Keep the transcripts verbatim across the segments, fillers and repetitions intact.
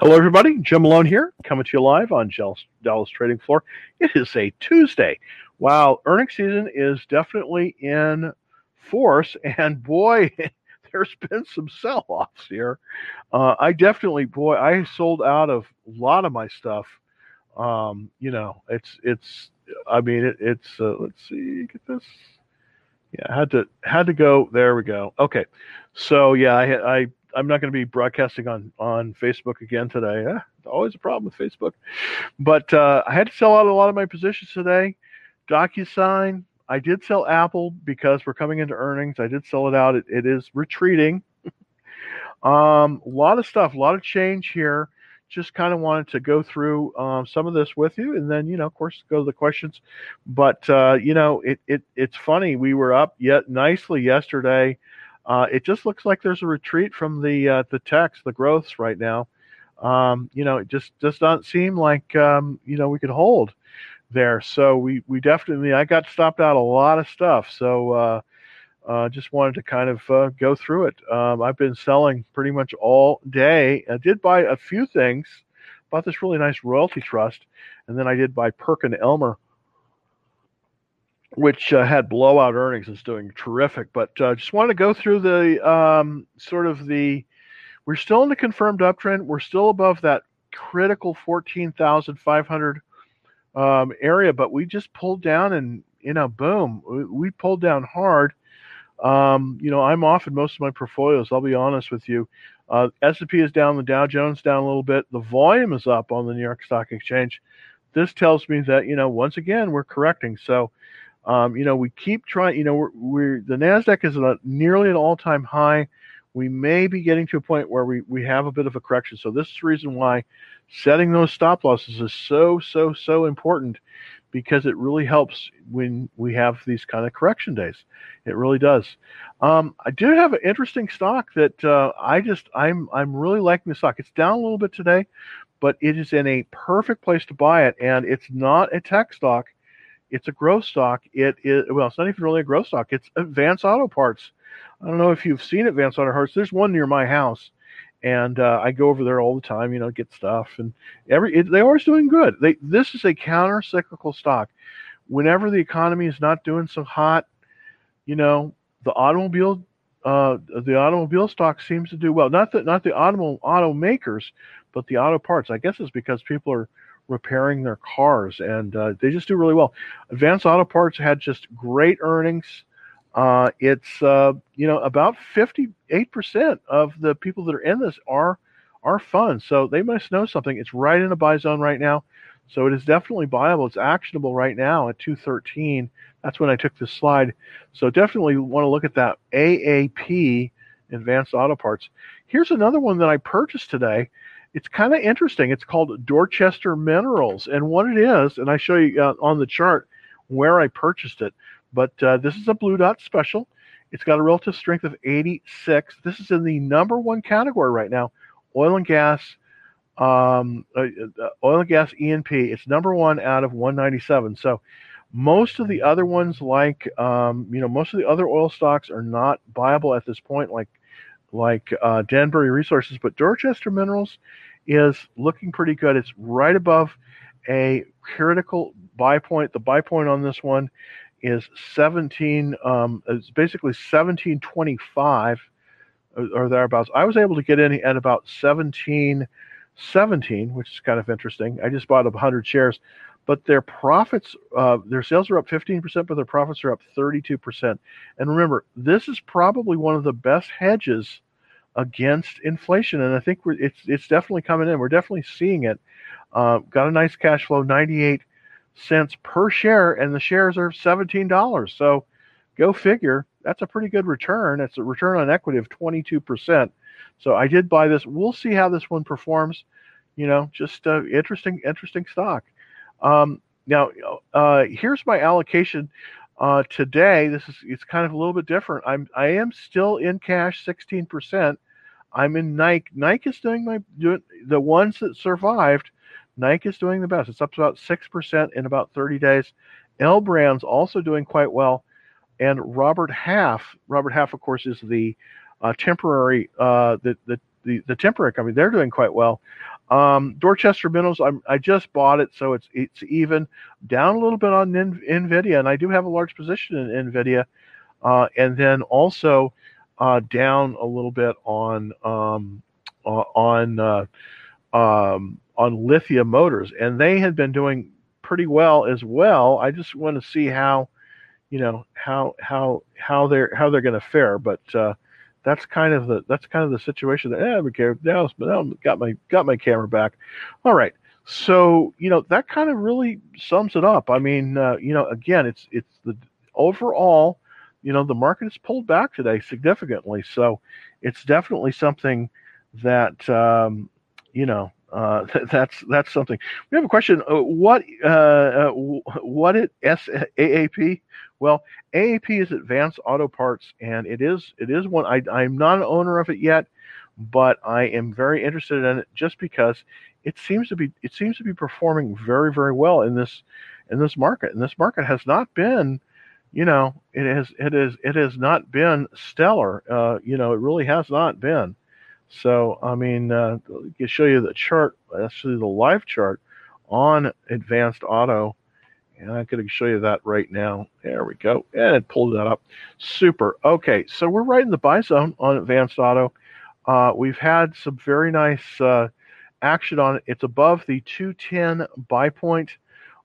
Hello, everybody. Jim Malone here, coming to you live on Dallas Trading Floor. It is a Tuesday. Wow, earnings season is definitely in force, and boy, there's been some sell-offs here. Uh, I definitely, boy, I sold out of a lot of my stuff. Um, you know, it's, it's. I mean, it, it's. Uh, let's see, get this. Yeah, had to, had to go. There we go. Okay, so yeah, I, I. I'm not going to be broadcasting on, on Facebook again today. Eh, always a problem with Facebook. But uh, I had to sell out a lot of my positions today. DocuSign, I did sell Apple because we're coming into earnings. I did sell it out. It, it is retreating. um, a lot of stuff, a lot of change here. Just kind of wanted to go through um, some of this with you. And then, you know, of course, go to the questions. But, uh, you know, it, it it's funny. We were up yet nicely yesterday. Uh, it just looks like there's a retreat from the uh, the techs, the growths right now. Um, you know, it just does not seem like, um, you know, we could hold there. So we, we definitely, I got stopped out a lot of stuff. So uh, uh, just wanted to kind of uh, go through it. Um, I've been selling pretty much all day. I did buy a few things, bought this really nice royalty trust, and then I did buy Perkin Elmer, which uh, had blowout earnings, is doing terrific. But I uh, just wanted to go through the um, sort of the, we're still in the confirmed uptrend. We're still above that critical fourteen thousand five hundred um, area, but we just pulled down and, you know, boom, we, we pulled down hard. Um, you know, I'm off in most of my portfolios, I'll be honest with you. Uh, S and P is down, the Dow Jones down a little bit. The volume is up on the New York Stock Exchange. This tells me that, you know, once again, we're correcting. So, Um, you know, we keep trying, you know, we're, we're the NASDAQ is at nearly an all-time high. We may be getting to a point where we, we have a bit of a correction. So this is the reason why setting those stop losses is so, so, so important, because it really helps when we have these kind of correction days. It really does. Um, I do have an interesting stock that uh, I just, I'm, I'm really liking the stock. It's down a little bit today, but it is in a perfect place to buy it. And it's not a tech stock. It's a growth stock. It is, well, it's not even really a growth stock. It's Advance Auto Parts. I don't know if you've seen Advance Auto Parts. There's one near my house, and uh, I go over there all the time, you know, get stuff. And every it, they're always doing good. They, this is a counter-cyclical stock. Whenever the economy is not doing so hot, you know, the automobile uh, the automobile stock seems to do well. Not the, not the automobile automakers, but the auto parts. I guess it's because people are repairing their cars, and uh, they just do really well. Advance Auto Parts had just great earnings. Uh, it's uh, you know, about fifty-eight percent of the people that are in this are are funds, so they must know something. It's right in a buy zone right now, so it is definitely buyable. It's actionable right now at two thirteen. That's when I took this slide, so definitely want to look at that A A P, Advanced Auto Parts. Here's another one that I purchased today. It's kind of interesting. It's called Dorchester Minerals. And what it is, and I show you uh, on the chart where I purchased it, but uh, this is a blue dot special. It's got a relative strength of eighty-six. This is in the number one category right now, oil and gas, um, uh, uh, oil and gas E and P. It's number one out of one ninety-seven. So most of the other ones, like, um, you know, most of the other oil stocks are not viable at this point, like like uh, Denbury Resources, but Dorchester Minerals is looking pretty good. It's right above a critical buy point. The buy point on this one is seventeen, um, it's basically seventeen twenty-five or, or thereabouts. I was able to get in at about seventeen seventeen, which is kind of interesting. I just bought up one hundred shares, but their profits, uh, their sales are up fifteen percent, but their profits are up thirty-two percent. And remember, this is probably one of the best hedges against inflation, and I think we're, it's it's definitely coming in. We're definitely seeing it. Uh, got a nice cash flow, ninety-eight cents per share, and the shares are seventeen dollars. So go figure. That's a pretty good return. It's a return on equity of twenty-two percent. So I did buy this. We'll see how this one performs. You know, just uh, interesting, interesting stock. Um, now, uh, here's my allocation uh, today. This is, it's kind of a little bit different. I'm, I am still in cash, sixteen percent. I'm in Nike. Nike is doing my, doing the ones that survived. Nike is doing the best. It's up to about six percent in about thirty days. L Brands also doing quite well. And Robert Half, Robert Half, of course, is the uh, temporary, uh, the, the, the, the temporary company. They're doing quite well. Um, Dorchester Minerals, I'm, I just bought it, so it's it's even down a little bit on N- NVIDIA, and I do have a large position in NVIDIA, uh, and then also uh, down a little bit on um, uh, on uh, um, on Lithia Motors, and they had been doing pretty well as well. I just want to see how you know how how how they're how they're going to fare, but. Uh, That's kind of the that's kind of the situation that eh, okay, now, now got my got my camera back. All right, so you know that kind of really sums it up. I mean, uh, you know, again, it's it's the overall, you know, the market has pulled back today significantly. So it's definitely something that um, you know uh, th- that's that's something. We have a question. Uh, what uh, uh, what it S A A P? Well, A A P is Advance Auto Parts, and it is it is one. I, I'm not an owner of it yet, but I am very interested in it just because it seems to be it seems to be performing very, very well in this in this market. And this market has not been, you know, it has it is it has not been stellar. Uh, you know, it really has not been. So I mean, uh, I can show you the chart, actually the live chart on Advanced Auto. And I'm going to show you that right now. There we go. And it pulled that up. Super. Okay, so we're right in the buy zone on Advanced Auto. Uh, we've had some very nice uh, action on it. It's above the two ten buy point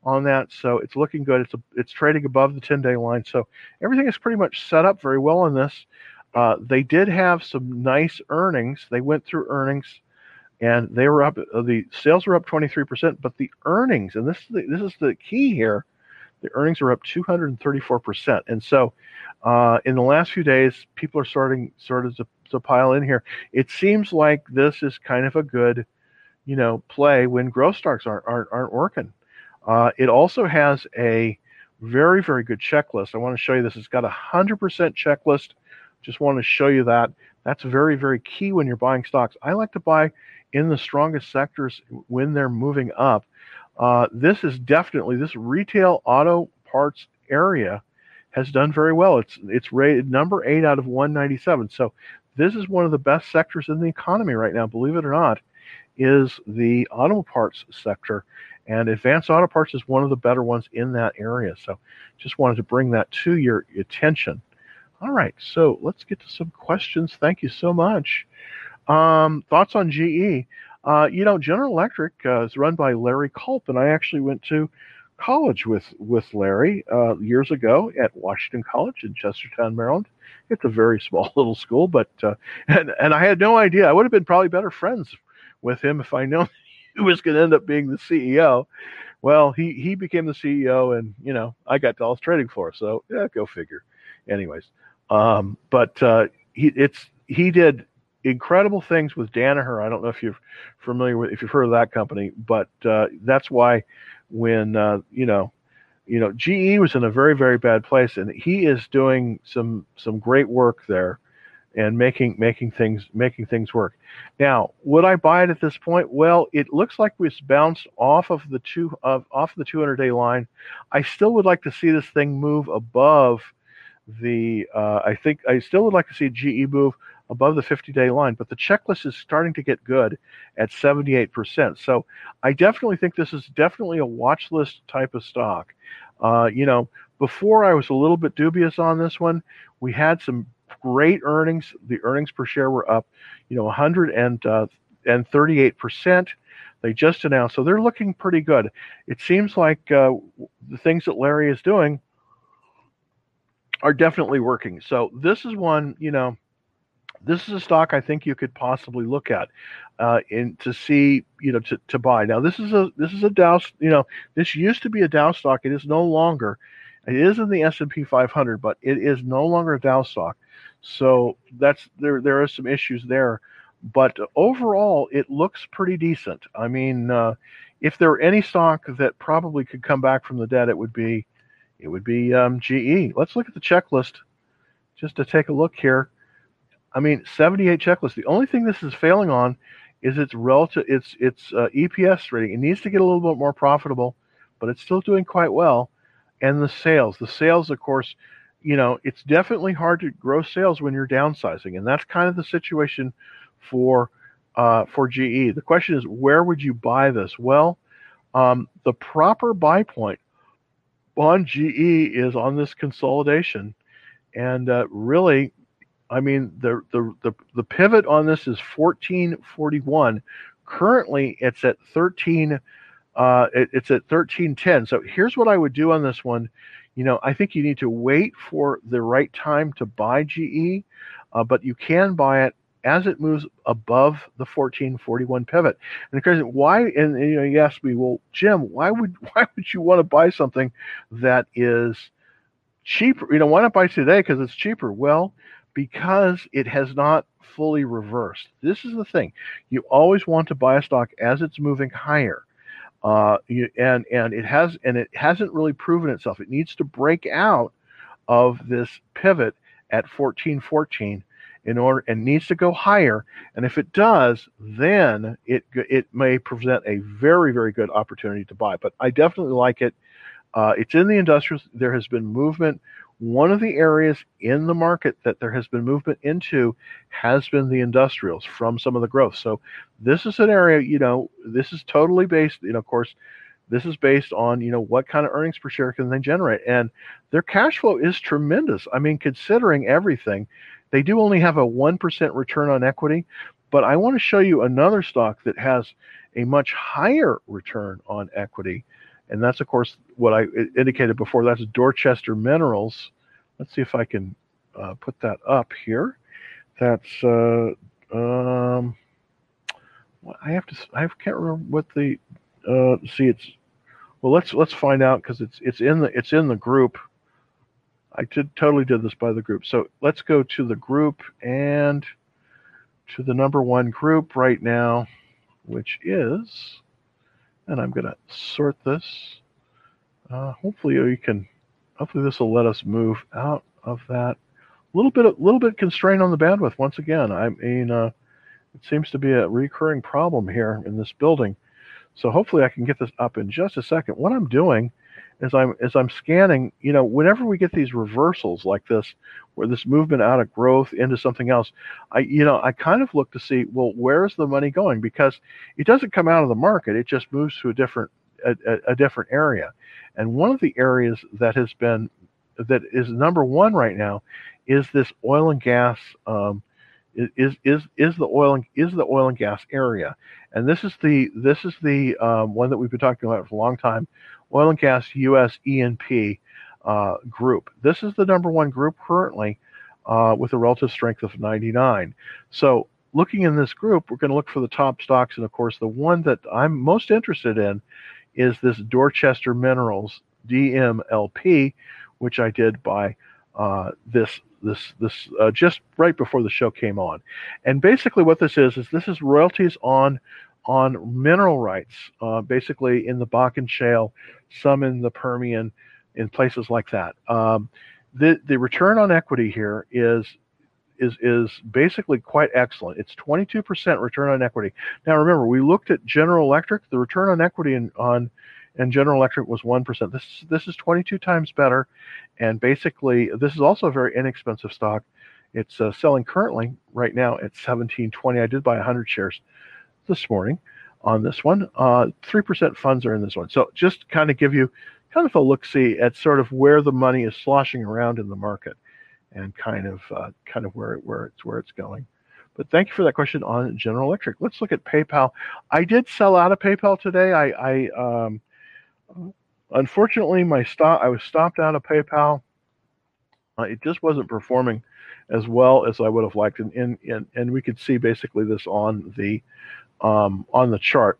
on that, so it's looking good. It's a, it's trading above the ten-day line, so everything is pretty much set up very well on this. Uh, they did have some nice earnings. They went through earnings. And they were up. The sales were up twenty-three percent, but the earnings, and this is the, this is the key here, the earnings are up two hundred thirty-four percent. And so, uh, in the last few days, people are starting sort of to, to pile in here. It seems like this is kind of a good, you know, play when growth stocks aren't aren't, aren't working. Uh, it also has a very very good checklist. I want to show you this. It's got a hundred percent checklist. Just want to show you that. That's very very key when you're buying stocks. I like to buy in the strongest sectors when they're moving up. Uh, this is definitely, this retail auto parts area has done very well. It's it's rated number eight out of one ninety-seven. So this is one of the best sectors in the economy right now, believe it or not, is the auto parts sector. And Advanced Auto Parts is one of the better ones in that area. So just wanted to bring that to your attention. All right, so let's get to some questions. Thank you so much. Um, thoughts on G E? Uh, you know, General Electric uh, is run by Larry Culp, and I actually went to college with with Larry uh, years ago at Washington College in Chestertown, Maryland. It's a very small little school, but uh, and and I had no idea. I would have been probably better friends with him if I known he was going to end up being the C E O. Well, he he became the C E O, and you know, I got Dallas Trading Floor, so yeah, go figure. Anyways, um, but uh, he it's he did. incredible things with Danaher. I don't know if you're familiar with, if you've heard of that company, but uh, that's why when uh, you know, you know, G E was in a very very bad place, and he is doing some some great work there, and making making things making things work. Now, would I buy it at this point? Well, it looks like we've bounced off of the two of off the two hundred day line. I still would like to see this thing move above the. Uh, I think I still would like to see G E move above the fifty-day line, but the checklist is starting to get good at seventy-eight percent. So I definitely think this is definitely a watch list type of stock. Uh, you know, before I was a little bit dubious on this one. We had some great earnings. The earnings per share were up, you know, one hundred thirty-eight percent. They just announced, so they're looking pretty good. It seems like uh, the things that Larry is doing are definitely working. So this is one, you know, this is a stock I think you could possibly look at, uh, in to see, you know, to, to buy. Now this is a this is a Dow, you know, this used to be a Dow stock. It is no longer. It is in the S and P five hundred, but it is no longer a Dow stock. So that's there. There are some issues there, but overall it looks pretty decent. I mean, uh, if there were any stock that probably could come back from the dead, it would be, it would be um, G E. Let's look at the checklist, just to take a look here. I mean, seventy-eight checklists. The only thing this is failing on is its relative, its its uh, E P S rating. It needs to get a little bit more profitable, but it's still doing quite well. And the sales, the sales, of course, you know, it's definitely hard to grow sales when you're downsizing, and that's kind of the situation for uh, for G E. The question is, where would you buy this? Well, um, the proper buy point on G E is on this consolidation. And uh, really, I mean, the, the the the pivot on this is fourteen forty-one. Currently, it's at thirteen. Uh, it, it's at thirteen ten. So here's what I would do on this one. You know, I think you need to wait for the right time to buy G E, uh, but you can buy it as it moves above the fourteen forty-one pivot. And the question, why? And, and you know, you asked me, well, Jim, why would why would you want to buy something that is cheaper? You know, why not buy today because it's cheaper? Well, because it has not fully reversed. This is the thing. You always want to buy a stock as it's moving higher. Uh, you, and and it has and it hasn't really proven itself. It needs to break out of this pivot at fourteen fourteen in order, and needs to go higher. And if it does, then it it may present a very very good opportunity to buy. But I definitely like it. Uh, it's in the industrials. There has been movement. One of the areas in the market that there has been movement into has been the industrials from some of the growth. So this is an area, you know, this is totally based, you know, of course, this is based on, you know, what kind of earnings per share can they generate? And their cash flow is tremendous. I mean, considering everything, they do only have a one percent return on equity. But I want to show you another stock that has a much higher return on equity. And that's, of course, what I indicated before. That's Dorchester Minerals. Let's see if I can uh, put that up here. That's uh, um, I have to. I can't remember what the uh, see. It's well. Let's let's find out because it's it's in the it's in the group. I did totally did this by the group. So let's go to the group and to the number one group right now, which is. And I'm going to sort this. Uh, hopefully you can. Hopefully this will let us move out of that. A little bit, a little bit constrained on the bandwidth once again. I mean, uh, it seems to be a recurring problem here in this building. So hopefully I can get this up in just a second. What I'm doing is I'm is I'm scanning. You know, whenever we get these reversals like this, where this movement out of growth into something else, I you know I kind of look to see, well, where's the money going? Because it doesn't come out of the market; it just moves to a different a, a different area. And one of the areas that has been that is number one right now is this oil and gas. Um, is is is the oil and is the oil and gas area, and this is the this is the um, one that we've been talking about for a long time. Oil and gas U S E and P uh, group. This is the number one group currently uh, with a relative strength of ninety-nine. So looking in this group, we're going to look for the top stocks. And, of course, the one that I'm most interested in is this Dorchester Minerals D M L P, which I did by uh, this this this uh, just right before the show came on. And basically what this is is this is royalties on on mineral rights, uh, basically in the Bakken Shale, some in the Permian, in places like that. Um, the the return on equity here is is is basically quite excellent. It's twenty-two percent return on equity. Now remember, we looked at General Electric. The return on equity in, on and General Electric was one percent. This this is twenty-two times better, and basically this is also a very inexpensive stock. It's uh, selling currently right now at seventeen twenty. I did buy one hundred shares this morning on this one. Uh, three percent funds are in this one. So just kind of give you kind of a look-see at sort of where the money is sloshing around in the market and kind of uh, kind of where, where, it's, where it's going. But thank you for that question on General Electric. Let's look at PayPal. I did sell out of PayPal today. I, I um, unfortunately, my stop, I was stopped out of PayPal. Uh, it just wasn't performing as well as I would have liked. And, and, and, and we could see basically this on the Um, on the chart.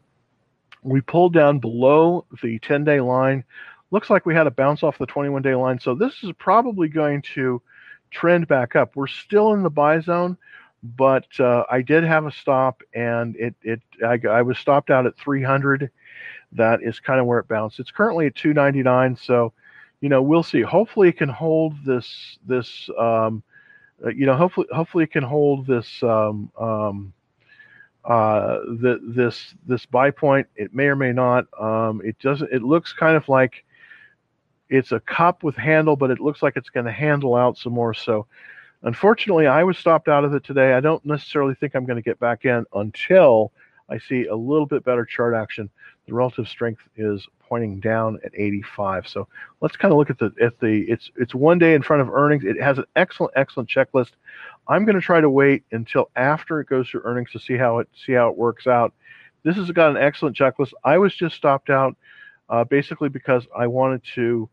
We pulled down below the ten-day line. Looks like we had a bounce off the twenty-one-day line. So this is probably going to trend back up. We're still in the buy zone, but uh, I did have a stop, and it it I, I was stopped out at three hundred. That is kind of where it bounced. It's currently at two ninety-nine. So, you know, we'll see. Hopefully, it can hold this this. Um, uh, you know, hopefully, hopefully, it can hold this. Um, um, uh the this this buy point. It may or may not. um it doesn't it looks kind of like it's a cup with handle, but it looks like it's going to handle out some more. So Unfortunately, I was stopped out of it today. I don't necessarily think I'm going to get back in until I see a little bit better chart action. The relative strength is pointing down at eighty-five. So let's kind of look at the at the it's it's one day in front of earnings. It has an excellent excellent checklist. I'm going to try to wait until after it goes through earnings to see how it see how it works out. This has got an excellent checklist. I was just stopped out uh, basically because I wanted to,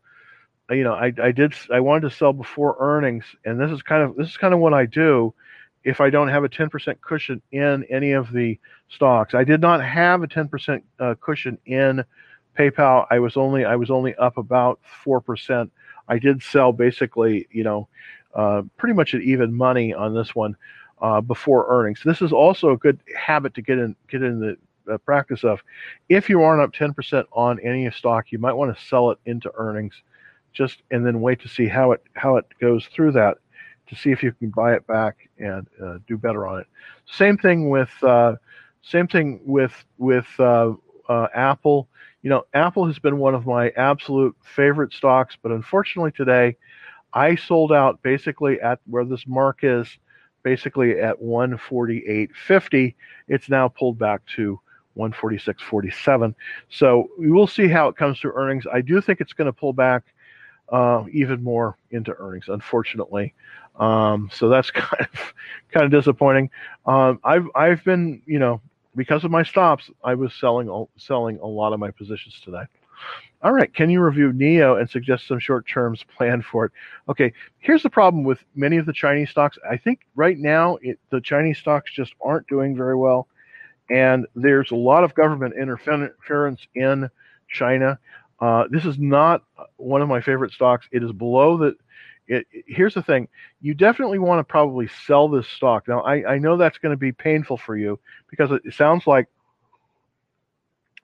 you know, I I did I wanted to sell before earnings, and this is kind of this is kind of what I do. If I don't have a ten percent cushion in any of the stocks, I did not have a ten percent uh, cushion in PayPal. I was only I was only up about four percent. I did sell basically, you know, uh, pretty much at even money on this one uh, before earnings. This is also a good habit to get in get in the uh, practice of. If you aren't up ten percent on any stock, you might want to sell it into earnings, just and then wait to see how it how it goes through that, to see if you can buy it back and uh, do better on it. Same thing with uh, same thing with with uh, uh, Apple. You know, Apple has been one of my absolute favorite stocks, but unfortunately today, I sold out basically at where this mark is, basically at one forty-eight fifty. It's now pulled back to one forty-six forty-seven. So we will see how it comes through earnings. I do think it's going to pull back Uh, even more into earnings, unfortunately. Um, so that's kind of kind of disappointing. Um, I've I've been, you know, because of my stops, I was selling selling a lot of my positions today. All right, can you review N I O and suggest some short terms plan for it? Okay, here's the problem with many of the Chinese stocks. I think right now it, the Chinese stocks just aren't doing very well, and there's a lot of government interference in China. Uh, this is not one of my favorite stocks. It is below the. It, it, here's the thing: you definitely want to probably sell this stock. Now, I, I know that's going to be painful for you because it sounds like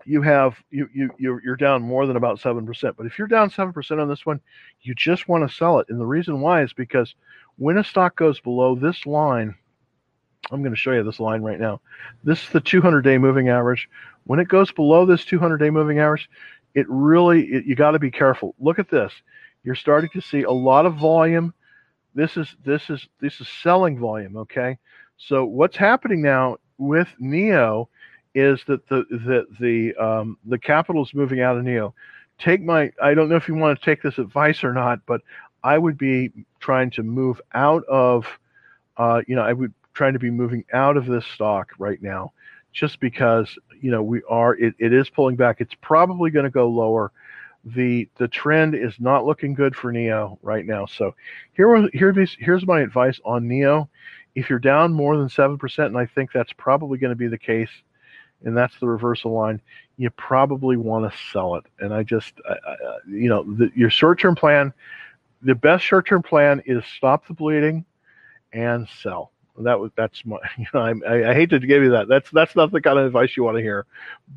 you have you you you're, you're down more than about seven percent. But if you're down seven percent on this one, you just want to sell it. And the reason why is because when a stock goes below this line, I'm going to show you this line right now. This is the two hundred day moving average. When it goes below this two hundred day moving average, It really, it, you got to be careful. Look at this. You're starting to see a lot of volume. This is this is this is selling volume. Okay. So what's happening now with N I O is that the the the um, the capital is moving out of N I O. Take my. I don't know if you want to take this advice or not, but I would be trying to move out of. Uh, you know, I would trying to be moving out of this stock right now, just because, you know, we are, it, it is pulling back. It's probably going to go lower. The the trend is not looking good for N I O right now. So here, here here's my advice on N I O. If you're down more than seven percent, and I think that's probably going to be the case, and that's the reversal line, you probably want to sell it. And I just, I, I, you know, the, your short-term plan, the best short-term plan is stop the bleeding and sell. That was that's my. You know, I, I hate to give you that. That's that's not the kind of advice you want to hear.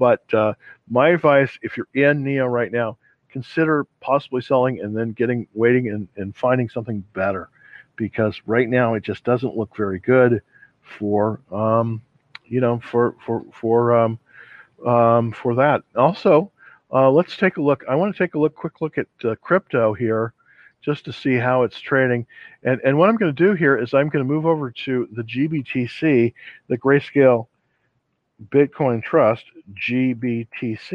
But uh, my advice, if you're in N I O right now, consider possibly selling and then getting waiting and, and finding something better, because right now it just doesn't look very good for um, you know for for for um, um, for that. Also, uh, let's take a look. I want to take a look, quick look at uh, crypto here, just to see how it's trading. And and what I'm going to do here is I'm going to move over to the G B T C, the Grayscale Bitcoin Trust, G B T C,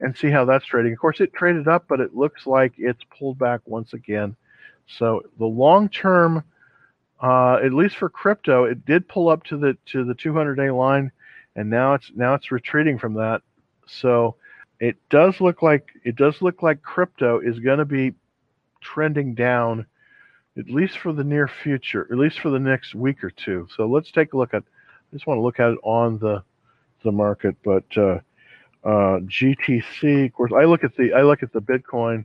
and see how that's trading. Of course, it traded up, but it looks like it's pulled back once again. So the long-term, uh, at least for crypto, it did pull up to the to the two hundred day line, and now it's now it's retreating from that. So it does look like it does look like crypto is going to be trending down, at least for the near future, at least for the next week or two. So let's take a look at, I just want to look at it on the the market, but uh, uh, G T C, of course, I look at the I look at the Bitcoin,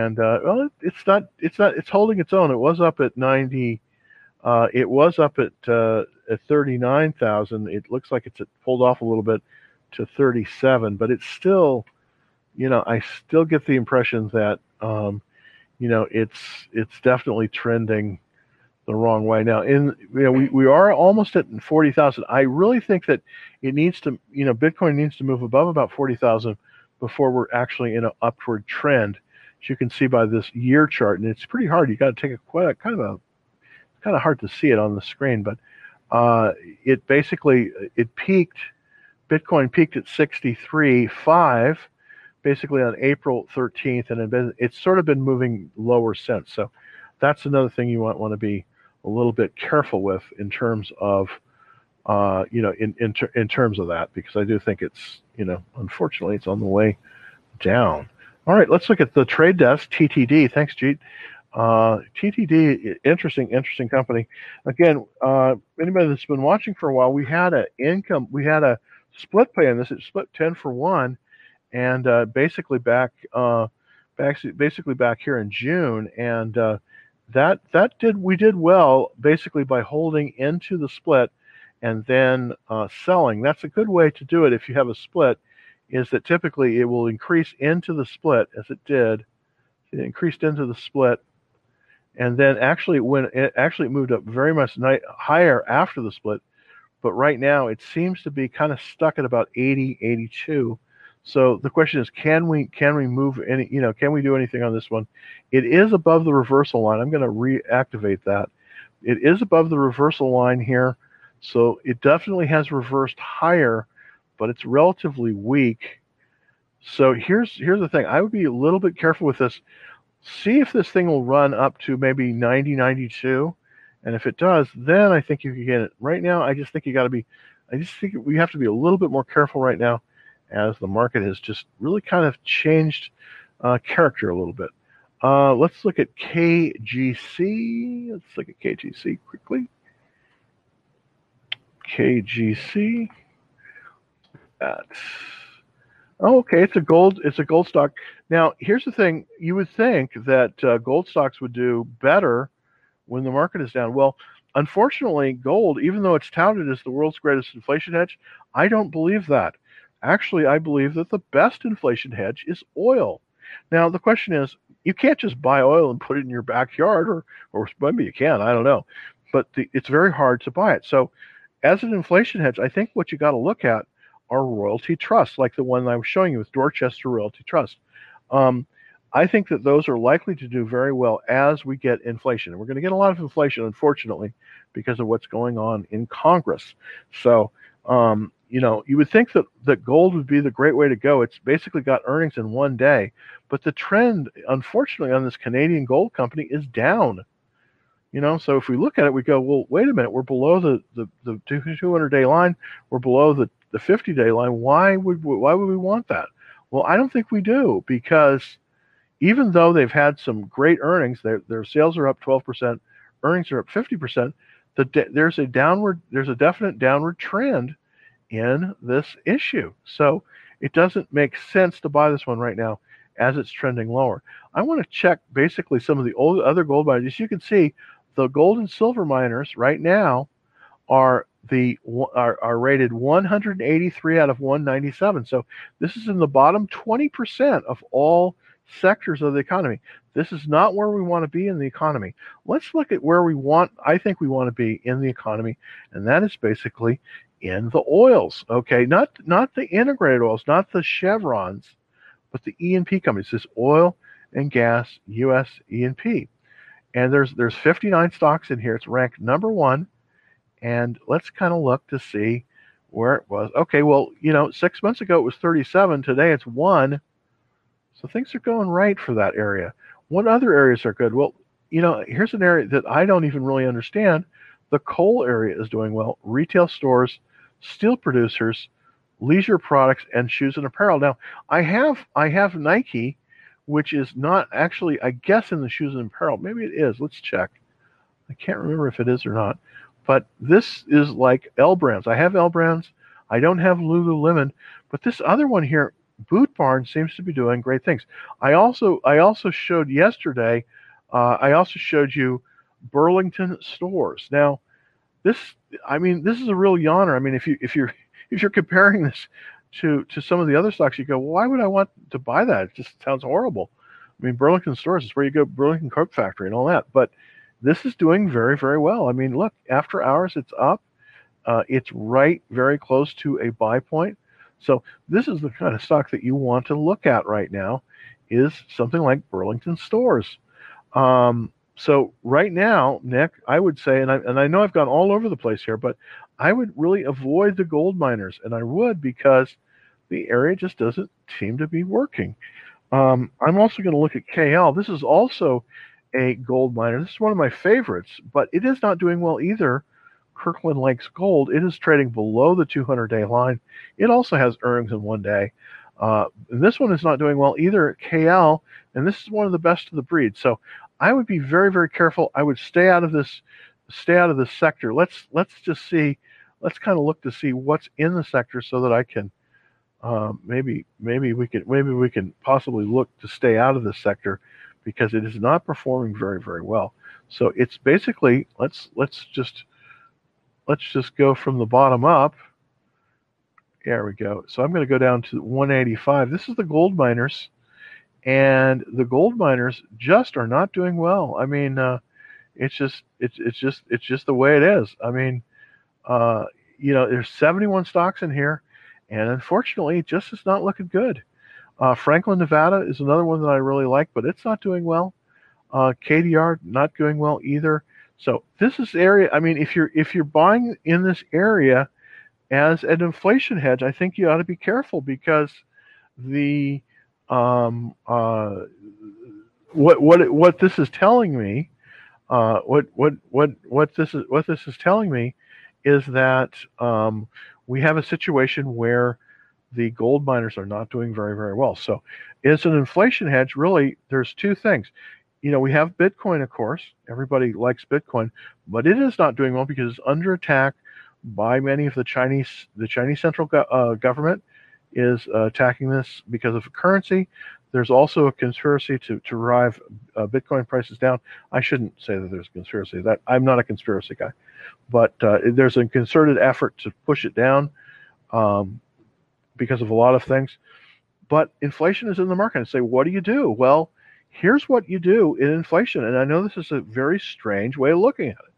and uh, well, it, it's not it's not it's holding its own. It was up at ninety, uh, it was up at uh, at thirty-nine thousand. It looks like it's pulled off a little bit to thirty-seven, but it's still, you know, I still get the impression that um, you know, it's it's definitely trending the wrong way now. In you know, we, we are almost at forty thousand. I really think that it needs to, you know, Bitcoin needs to move above about forty thousand before we're actually in an upward trend, as you can see by this year chart. And it's pretty hard. You got to take a quite a, kind of a kind of hard to see it on the screen, but uh, it basically, it peaked, Bitcoin peaked at sixty-three point five, basically on April thirteenth, and it's sort of been moving lower since. So that's another thing you might want to be a little bit careful with in terms of, uh, you know, in in, ter- in terms of that, because I do think it's, you know, unfortunately, it's on the way down. All right, let's look at the Trade Desk, T T D. Thanks, Jeet. Uh, T T D, interesting, interesting company. Again, uh, anybody that's been watching for a while, we had an income, we had a split pay on this. It split ten for one, and uh, basically back, uh, back, basically back here in June, and uh, that that did we did well basically by holding into the split and then uh, selling. That's a good way to do it if you have a split. Is that typically it will increase into the split as it did. It increased into the split, and then actually when it actually moved up very much ni- higher after the split, but right now it seems to be kind of stuck at about eighty, eighty-two. So the question is, can we can we move any? You know, can we do anything on this one? It is above the reversal line. I'm going to reactivate that. It is above the reversal line here, so it definitely has reversed higher, but it's relatively weak. So here's here's the thing. I would be a little bit careful with this. See if this thing will run up to maybe ninety, ninety-two. And if it does, then I think you can get it. Right now, I just think you got to be, I just think we have to be a little bit more careful right now, as the market has just really kind of changed uh, character a little bit. Uh, let's look at K G C. Let's look at K G C quickly. K G C. That. Oh, okay, it's a gold. It's a gold stock. Now, here's the thing: you would think that uh, gold stocks would do better when the market is down. Well, unfortunately, gold, even though it's touted as the world's greatest inflation hedge, I don't believe that. Actually, I believe that the best inflation hedge is oil. Now, the question is, you can't just buy oil and put it in your backyard, or or maybe you can. I don't know, but the, it's very hard to buy it. So, as an inflation hedge, I think what you got to look at are royalty trusts, like the one I was showing you with Dorchester Royalty Trust. Um, I think that those are likely to do very well as we get inflation. And we're going to get a lot of inflation, unfortunately, because of what's going on in Congress. So, um, you know, you would think that, that gold would be the great way to go. It's basically got earnings in one day. But the trend, unfortunately, on this Canadian gold company is down. You know, so if we look at it, we go, well, wait a minute, we're below the, the, the two hundred day line. We're below the the fifty-day line. Why would why would we want that? Well, I don't think we do, because even though they've had some great earnings, their their sales are up twelve percent, earnings are up fifty percent. The de- there's a downward, there's a definite downward trend in this issue. So it doesn't make sense to buy this one right now as it's trending lower. I want to check basically some of the old other gold miners. As you can see, the gold and silver miners right now are the are, are rated one hundred eighty-three out of one ninety-seven. So this is in the bottom twenty percent of all sectors of the economy. This is not where we want to be in the economy. Let's look at where we want, I think we want to be in the economy, and that is basically in the oils, okay? Not not the integrated oils, not the Chevrons, but the E and P companies. This oil and gas, U S E and P. And there's there's fifty-nine stocks in here. It's ranked number one. And let's kind of look to see where it was. Okay, well, you know, six months ago it was thirty-seven. Today it's one. So things are going right for that area. What other areas are good? Well, you know, here's an area that I don't even really understand. The coal area is doing well. Retail stores, steel producers, leisure products, and shoes and apparel. Now, I have I have Nike, which is not actually, I guess, in the shoes and apparel. Maybe it is. Let's check. I can't remember if it is or not. But this is like L Brands. I have L Brands. I don't have Lululemon. But this other one here, Boot Barn, seems to be doing great things. I also I also showed yesterday, uh, I also showed you Burlington Stores. Now, this, I mean, this is a real yawner. I mean, if you if you're if you're comparing this to to some of the other stocks, you go, well, why would I want to buy that? It just sounds horrible. I mean, Burlington Stores is where you go, Burlington Coat Factory and all that. But this is doing very, very well. I mean, look, after hours, it's up. Uh, it's right very close to a buy point. So this is the kind of stock that you want to look at right now, is something like Burlington Stores. Um, So right now, Nick, I would say, and I, and I know I've gone all over the place here, but I would really avoid the gold miners, and I would because the area just doesn't seem to be working. Um, I'm also going to look at K L. This is also a gold miner. This is one of my favorites, but it is not doing well either. Kirkland Lake Gold, it is trading below the two hundred day line. It also has earnings in one day. Uh, this one is not doing well either at K L, and this is one of the best of the breed. So I would be very, very careful. I would stay out of this, stay out of this sector. Let's let's just see, let's kind of look to see what's in the sector so that I can uh, maybe maybe we can maybe we can possibly look to stay out of this sector because it is not performing very, very well. So it's basically let's let's just let's just go from the bottom up. There we go. So I'm going to go down to one eighty-five. This is the gold miners, and the gold miners just are not doing well. I mean, uh, it's just it's it's just it's just the way it is. I mean, uh, you know, there's seventy-one stocks in here, and unfortunately, it just is not looking good. Uh, Franklin, Nevada is another one that I really like, but it's not doing well. Uh, K D R not doing well either. So this is area. I mean, if you're if you're buying in this area as an inflation hedge, I think you ought to be careful because the um, uh, what what what this is telling me, uh, what what what what this is what this is telling me, is that um, we have a situation where the gold miners are not doing very, very well. So, as an inflation hedge, really, there's two things. You know, we have Bitcoin, of course. Everybody likes Bitcoin, but it is not doing well because it's under attack by many of the Chinese. The Chinese central go uh, government is uh, attacking this because of currency. There's also a conspiracy to, to drive uh, Bitcoin prices down. I shouldn't say that there's a conspiracy. That I'm not a conspiracy guy, but uh, there's a concerted effort to push it down um, because of a lot of things. But inflation is in the market. And say, what do you do? Well, here's what you do in inflation. And I know this is a very strange way of looking at it.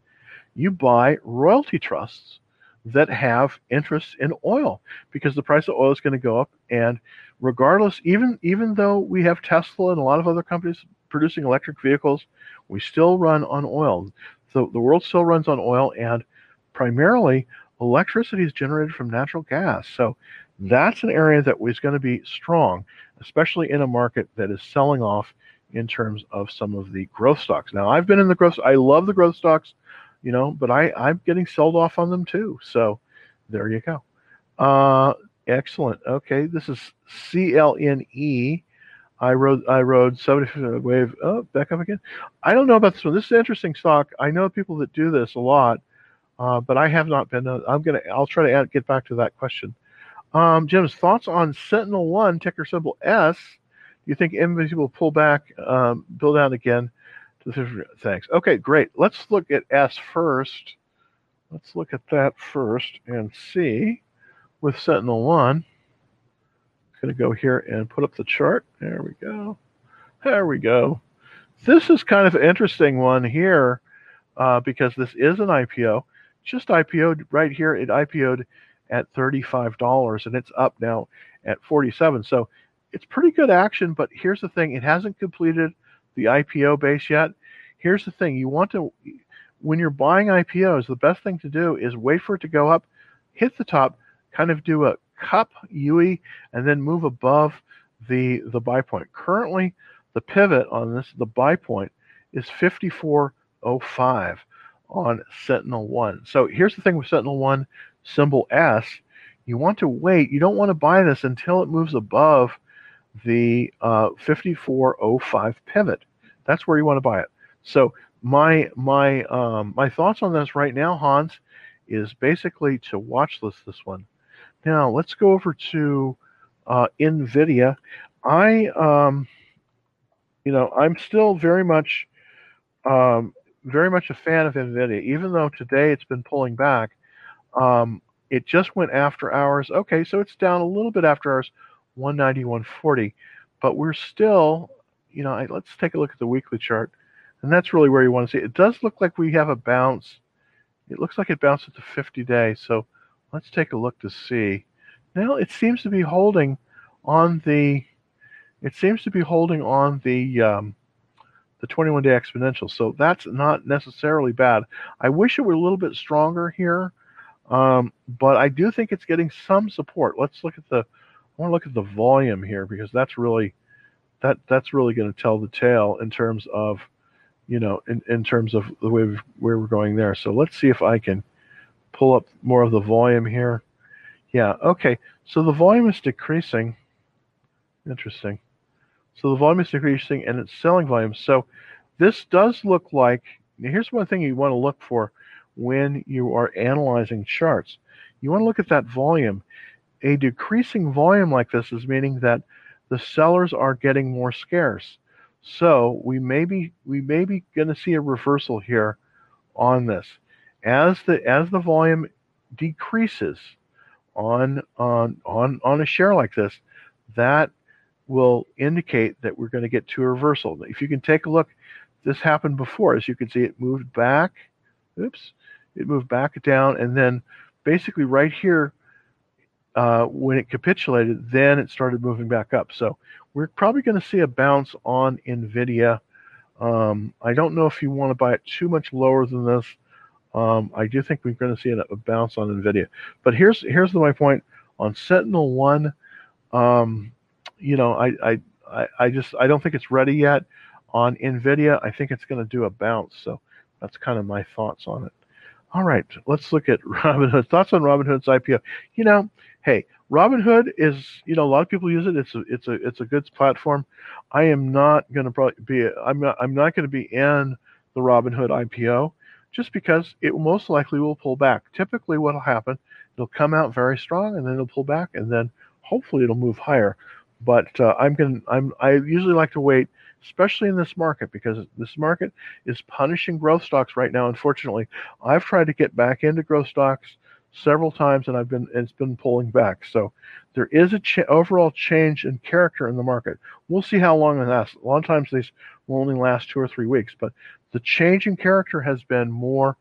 You buy royalty trusts that have interests in oil because the price of oil is going to go up. And regardless, even, even though we have Tesla and a lot of other companies producing electric vehicles, we still run on oil. So the world still runs on oil, and primarily electricity is generated from natural gas. So that's an area that is going to be strong, especially in a market that is selling off in terms of some of the growth stocks. Now, I've been in the growth. I love the growth stocks, you know, but I, I'm getting sold off on them too. So there you go. Uh, excellent. Okay, this is C L N E. I rode, I rode seventy percent wave. Oh, back up again. I don't know about this one. This is an interesting stock. I know people that do this a lot, uh, but I have not been. Uh, I'm gonna. I'll try to add, get back to that question. Um, Jim's thoughts on Sentinel One, ticker symbol S. Do you think M V C will pull back, um, build out again? Thanks. Okay, great. Let's look at S first. Let's look at that first and see with Sentinel One. I'm going to go here and put up the chart. There we go. There we go. This is kind of an interesting one here uh, because this is an I P O. Just I P O'd right here. It I P O'd at thirty-five dollars, and it's up now at forty-seven dollars. So it's pretty good action, but here's the thing. It hasn't completed the I P O base yet. Here's the thing. You want to, when you're buying I P Os, the best thing to do is wait for it to go up, hit the top, kind of do a cup U E, and then move above the the buy point. Currently, the pivot on this, the buy point, is fifty-four oh five on Sentinel One. So here's the thing with Sentinel One, symbol S. You want to wait. You don't want to buy this until it moves above the uh, fifty-four oh five pivot. That's where you want to buy it. So my my um, my thoughts on this right now, Hans, is basically to watch this this one. Now let's go over to uh, NVIDIA. I um, you know I'm still very much um, very much a fan of NVIDIA, even though today it's been pulling back. Um, it just went after hours. Okay, so it's down a little bit after hours. one ninety, one forty, but we're still, you know, I, let's take a look at the weekly chart, and that's really where you want to see it. It does look like we have a bounce. It looks like it bounced at the fifty day, so let's take a look to see. Now it seems to be holding on the, it seems to be holding on the, um, the twenty-one day exponential. So that's not necessarily bad. I wish it were a little bit stronger here, um, but I do think it's getting some support. Let's look at the, I want to look at the volume here, because that's really, that that's really going to tell the tale in terms of, you know, in, in terms of the way we've, where we're going there. So let's see if I can pull up more of the volume here. Yeah, okay. So the volume is decreasing. Interesting. So the volume is decreasing, and it's selling volume. So this does look like, here's one thing you want to look for when you are analyzing charts. You want to look at that volume. A decreasing volume like this is meaning that the sellers are getting more scarce. So we may be we may be going to see a reversal here on this. As the as the volume decreases on on on, on a share like this, that will indicate that we're going to get to a reversal. If you can take a look, this happened before. As you can see, it moved back. Oops, it moved back down, and then basically right here, uh, when it capitulated, then it started moving back up. So we're probably going to see a bounce on NVIDIA. Um, I don't know if you want to buy it too much lower than this. Um, I do think we're going to see a bounce on NVIDIA. But here's here's my point on Sentinel One. Um, you know, I, I I just I don't think it's ready yet. On NVIDIA, I think it's going to do a bounce. So that's kind of my thoughts on it. All right, let's look at Robinhood. Thoughts on Robinhood's I P O? You know, hey, Robinhood is, you know, a lot of people use it. It's a it's a it's a good platform. I am not going to probably be I'm not I'm not going to be in the Robinhood I P O, just because it most likely will pull back. Typically, what will happen? It'll come out very strong, and then it'll pull back, and then hopefully it'll move higher. But uh, I'm going I'm I usually like to wait, especially in this market, because this market is punishing growth stocks right now. Unfortunately, I've tried to get back into growth stocks several times, and I've been it's been pulling back. So there is a ch- overall change in character in the market. We'll see how long it lasts. A lot of times these will only last two or three weeks, but the change in character has been more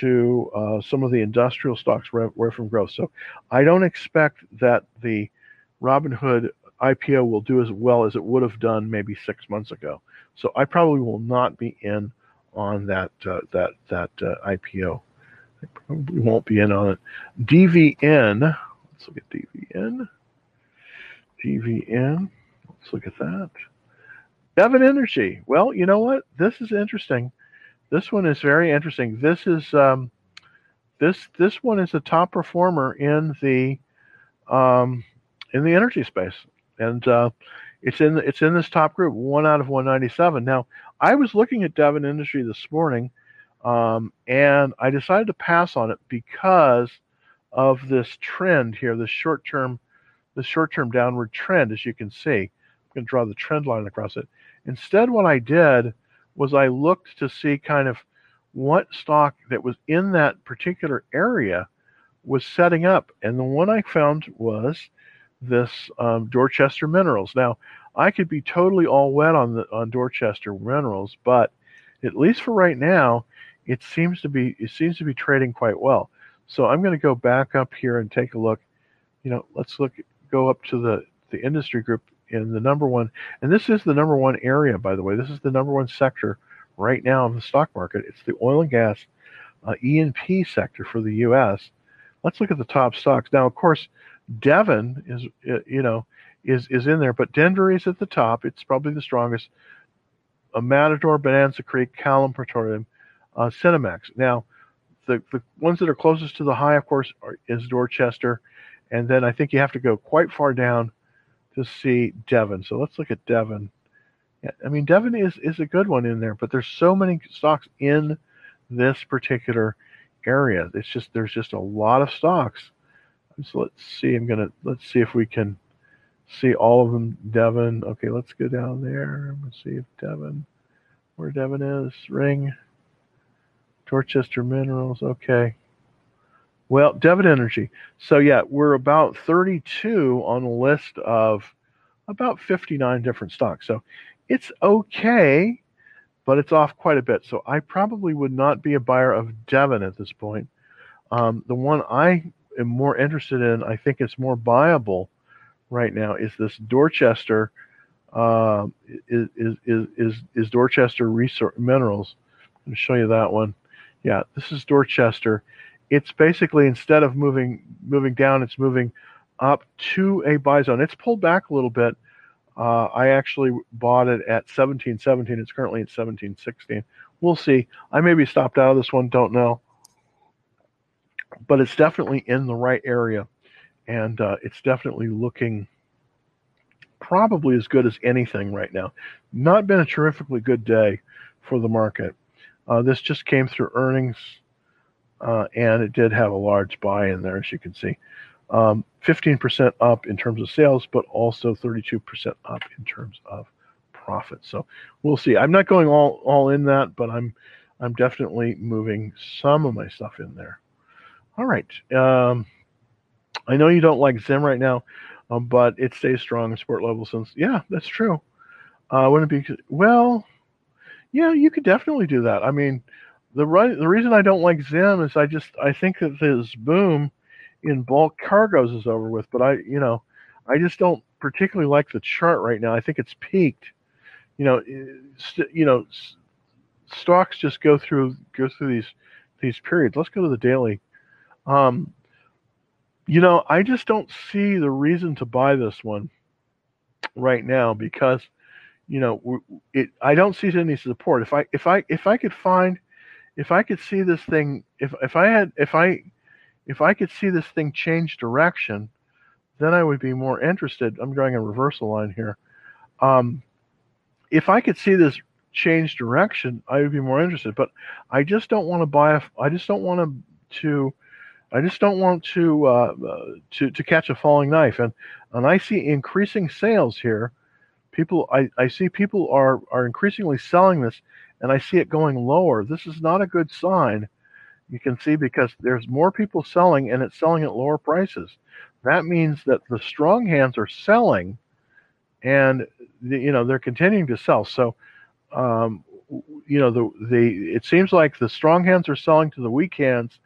to uh, some of the industrial stocks where, where from growth. So I don't expect that the Robinhood I P O will do as well as it would have done maybe six months ago. So I probably will not be in on that uh, that that uh, I P O. I probably won't be in on it. D V N. Let's look at D V N. D V N. Let's look at that. Devon Energy. Well, you know what? This is interesting. This one is very interesting. This is um, this this one is a top performer in the um, in the energy space. And uh, it's in it's in this top group, one out of one ninety-seven. Now, I was looking at Devon Industry this morning, um, and I decided to pass on it because of this trend here, this short term, the short term downward trend, as you can see. I'm going to draw the trend line across it. Instead, what I did was I looked to see kind of what stock that was in that particular area was setting up, and the one I found was this um, Dorchester Minerals. Now, I could be totally all wet on the on Dorchester Minerals, but at least for right now, it seems to be it seems to be trading quite well. So I'm going to go back up here and take a look. You know, let's look go up to the the industry group in the number one, and this is the number one area, by the way. This is the number one sector right now in the stock market. It's the oil and gas uh, E and P sector for the U S. Let's look at the top stocks now. Of course, Devon is, you know, is is in there, but Denver is at the top. It's probably the strongest. A Matador, Bonanza Creek, Callum, Petroleum, uh, Cinemax. Now, the, the ones that are closest to the high, of course, are, is Dorchester, and then I think you have to go quite far down to see Devon. So let's look at Devon. Yeah, I mean, Devon is is a good one in there, but there's so many stocks in this particular area. It's just there's just a lot of stocks. So let's see. I'm gonna let's see if we can see all of them. Devon. Okay, let's go down there. I'm gonna see if Devon, where Devon is. Ring. Dorchester Minerals. Okay. Well, Devon Energy. So yeah, we're about thirty-two on a list of about fifty-nine different stocks. So it's okay, but it's off quite a bit. So I probably would not be a buyer of Devon at this point. Um, the one I am more interested in, I think it's more buyable right now, is this Dorchester uh, is, is, is, is Dorchester Resource Minerals. I'm going to show you that one. Yeah, this is Dorchester. It's basically, instead of moving moving down, it's moving up to a buy zone. It's pulled back a little bit. Uh, I actually bought it at seventeen seventeen. It's currently at seventeen sixteen. We'll see. I may be stopped out of this one. Don't know. But it's definitely in the right area. And uh, it's definitely looking probably as good as anything right now. Not been a terrifically good day for the market. Uh, this just came through earnings, uh, and it did have a large buy in there, as you can see. Um, fifteen percent up in terms of sales, but also thirty-two percent up in terms of profit. So we'll see. I'm not going all, all in that, but I'm I'm definitely moving some of my stuff in there. All right. Um, I know you don't like Zim right now, um, but it stays strong in support level since. Yeah, that's true. Uh, wouldn't it be well? Yeah, you could definitely do that. I mean, the right, the reason I don't like Zim is I just I think that this boom in bulk cargoes is over with, but I, you know, I just don't particularly like the chart right now. I think it's peaked. You know, st- you know, s- stocks just go through go through these these periods. Let's go to the daily. Um, you know, I just don't see the reason to buy this one right now because, you know, it. I don't see any support. If I if I if I could find, if I could see this thing, if if I had if I If I could see this thing change direction, then I would be more interested. I'm drawing a reversal line here. Um, if I could see this change direction, I would be more interested. But I just don't want to buy. A, I just don't want to, to. I just don't want to uh, to to catch a falling knife. And and I see increasing sales here. People, I, I see people are are increasingly selling this, and I see it going lower. This is not a good sign. You can see because there's more people selling and it's selling at lower prices. That means that the strong hands are selling and, the, you know, they're continuing to sell. So, um, you know, the the it seems like the strong hands are selling to the weak hands.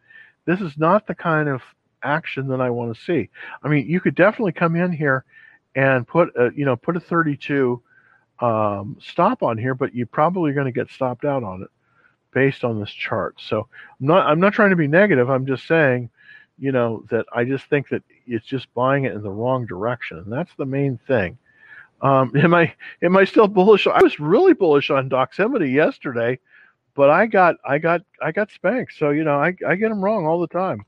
This is not the kind of action that I want to see. I mean, you could definitely come in here and put, a, you know, put a thirty-two um, stop on here, but you're probably going to get stopped out on it. Based on this chart. So I'm not, I'm not trying to be negative. I'm just saying, you know, that I just think that it's just buying it in the wrong direction. And that's the main thing. Um, am I, am I still bullish? I was really bullish on Doximity yesterday, but I got, I got, I got spanked. So, you know, I, I get them wrong all the time.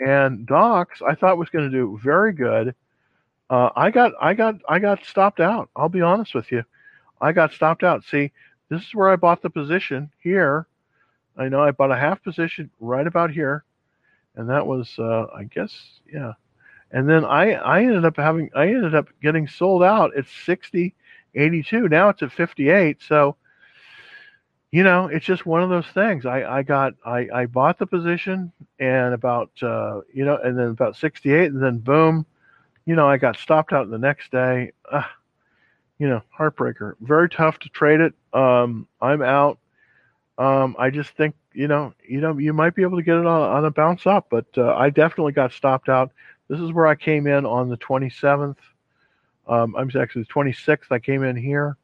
And Dox, I thought was going to do very good. Uh, I got, I got, I got stopped out. I'll be honest with you. I got stopped out. See, this is where I bought the position here. I know I bought a half position right about here, and that was, uh, I guess, yeah. And then I, I ended up having, I ended up getting sold out at sixty eighty-two. Now it's at fifty-eight. So, you know, it's just one of those things. I, I got, I, I bought the position and about, uh, you know, and then about sixty-eight, and then boom, you know, I got stopped out the next day. Ugh, you know, heartbreaker. Very tough to trade it. Um, I'm out. Um, I just think, you know, you know, you might be able to get it on, on a bounce up, but uh, I definitely got stopped out. This is where I came in on the twenty-seventh. Um, I'm actually the twenty-sixth. I came in here.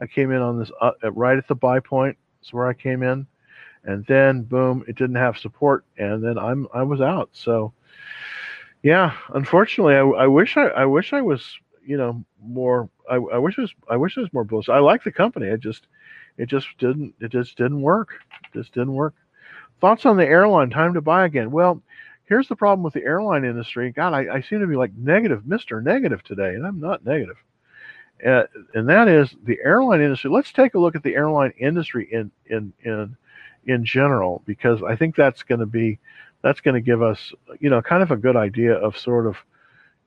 I came in on this uh, right at the buy point. That's where I came in, and then boom, it didn't have support, and then I'm I was out. So, yeah, unfortunately, I, I wish I, I wish I was, you know, more. I, I wish I was I wish I was more bullish. I like the company. I just. It just didn't. It just didn't work. It just didn't work. Thoughts on the airline? Time to buy again. Well, here's the problem with the airline industry. God, I, I seem to be like negative, Mister Negative today, and I'm not negative. Uh, and that is the airline industry. Let's take a look at the airline industry in in in in general, because I think that's going to be that's going to give us, you know, kind of a good idea of sort of,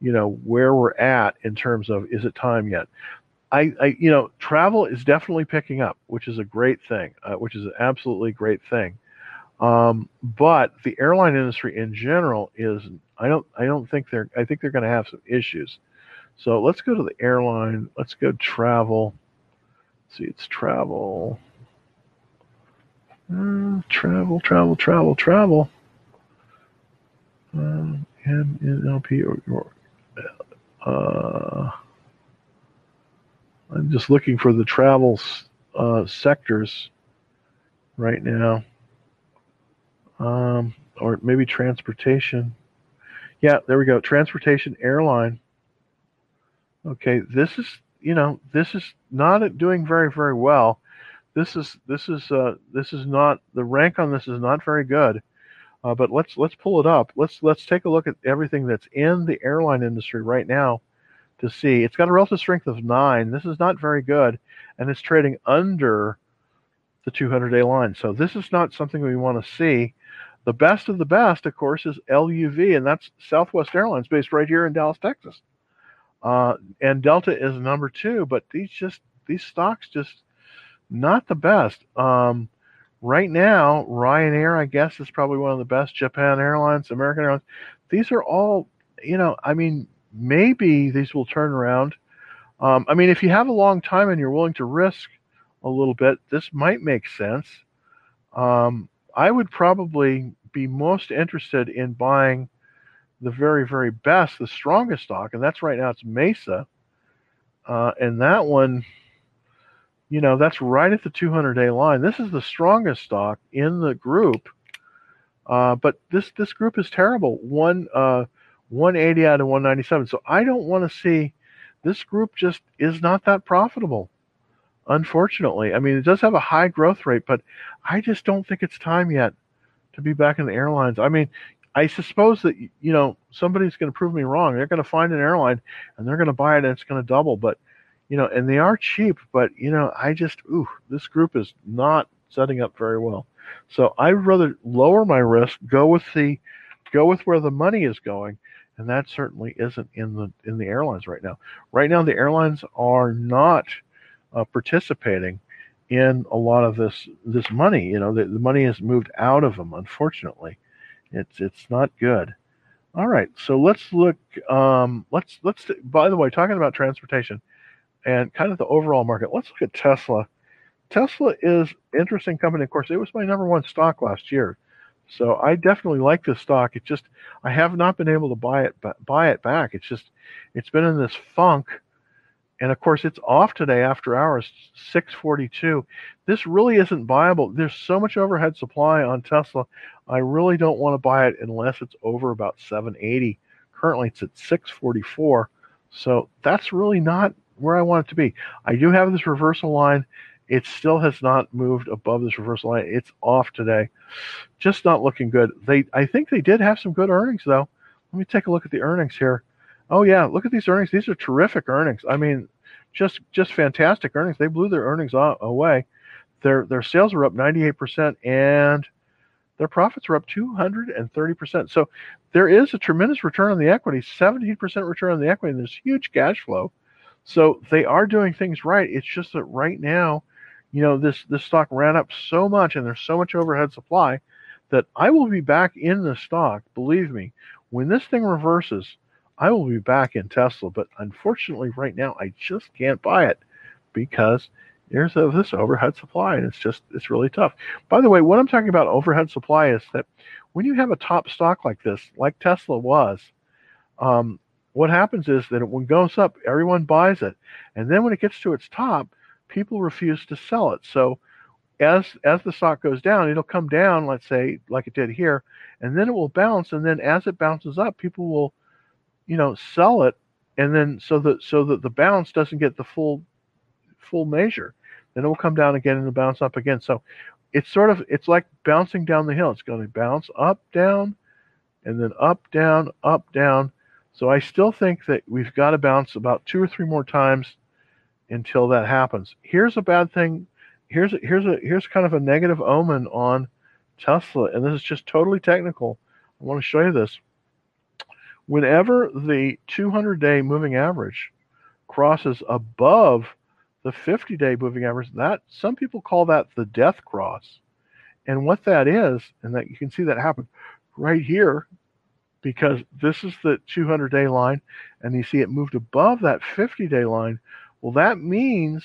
you know, where we're at in terms of is it time yet. I, I, you know, travel is definitely picking up, which is a great thing, uh, which is an absolutely great thing. Um, but the airline industry in general is, I don't, I don't think they're, I think they're going to have some issues. So let's go to the airline. Let's go travel. Let's see, it's travel, uh, travel, travel, travel, travel. Um, N L P or, or uh, I'm just looking for the travel uh, sectors right now, um, or maybe transportation. Yeah, there we go. Transportation, airline. Okay, this is, you know, this is not doing very, very well. This is this is uh, this is not the rank on this is not very good. Uh, but let's let's pull it up. Let's let's take a look at everything that's in the airline industry right now to see. It's got a relative strength of nine. This is not very good, and it's trading under the two hundred day line. So this is not something we want to see. The best of the best, of course, is L U V, and that's Southwest Airlines, based right here in Dallas, Texas. Uh, and Delta is number two, but these just these stocks just not the best. Um, right now, Ryanair, I guess, is probably one of the best. Japan Airlines, American Airlines. These are all, you know, I mean, maybe these will turn around. Um, I mean, if you have a long time and you're willing to risk a little bit, this might make sense. Um, I would probably be most interested in buying the very, very best, the strongest stock, and that's right now it's Mesa. Uh, and that one, you know, that's right at the two hundred day line. This is the strongest stock in the group, uh, but this this group is terrible. One uh, one eighty out of one ninety-seven. So I don't want to see this group. Just is not that profitable, unfortunately. I mean, it does have a high growth rate, but I just don't think it's time yet to be back in the airlines. I mean, I suppose that, you know, somebody's going to prove me wrong. They're going to find an airline and they're going to buy it and it's going to double, but. You know, and they are cheap, but, you know, I just, ooh, this group is not setting up very well. So I'd rather lower my risk, go with the, go with where the money is going, and that certainly isn't in the in the airlines right now. Right now, the airlines are not uh, participating in a lot of this this money. You know, the, the money has moved out of them. Unfortunately, it's it's not good. All right, so let's look. Um, let's let's. By the way, talking about transportation. And kind of the overall market. Let's look at Tesla. Tesla is an interesting company. Of course, it was my number one stock last year, so I definitely like this stock. It just I have not been able to buy it buy it back. It's just it's been in this funk, and of course, it's off today after hours, six forty-two. This really isn't viable. There's so much overhead supply on Tesla. I really don't want to buy it unless it's over about seven eighty. Currently, it's at six forty-four. So that's really not where I want it to be. I do have this reversal line. It still has not moved above this reversal line. It's off today. Just not looking good. They, I think they did have some good earnings, though. Let me take a look at the earnings here. Oh, yeah, look at these earnings. These are terrific earnings. I mean, just just fantastic earnings. They blew their earnings away. Their, their sales were up ninety-eight percent, and their profits were up two hundred thirty percent. So there is a tremendous return on the equity, seventeen percent return on the equity, and there's huge cash flow. So they are doing things right. It's just that right now, you know, this, this stock ran up so much and there's so much overhead supply that I will be back in the stock. Believe me, when this thing reverses, I will be back in Tesla. But unfortunately, right now, I just can't buy it because there's a, this overhead supply, and it's just, it's really tough. By the way, what I'm talking about overhead supply is that when you have a top stock like this, like Tesla was, um, what happens is that when it goes up, everyone buys it. And then when it gets to its top, people refuse to sell it. So as as the stock goes down, it'll come down, let's say, like it did here, and then it will bounce. And then as it bounces up, people will, you know, sell it. And then so that so that the bounce doesn't get the full full measure. Then it will come down again and it'll bounce up again. So it's sort of it's like bouncing down the hill. It's going to bounce up, down, and then up, down, up, down. So I still think that we've got to bounce about two or three more times until that happens. Here's a bad thing. Here's a, here's a here's kind of a negative omen on Tesla, and this is just totally technical. I want to show you this. Whenever the two hundred day moving average crosses above the fifty day moving average, that some people call that the death cross. And what that is, and that you can see that happen right here, because this is the two hundred day line, and you see it moved above that fifty day line. Well, that means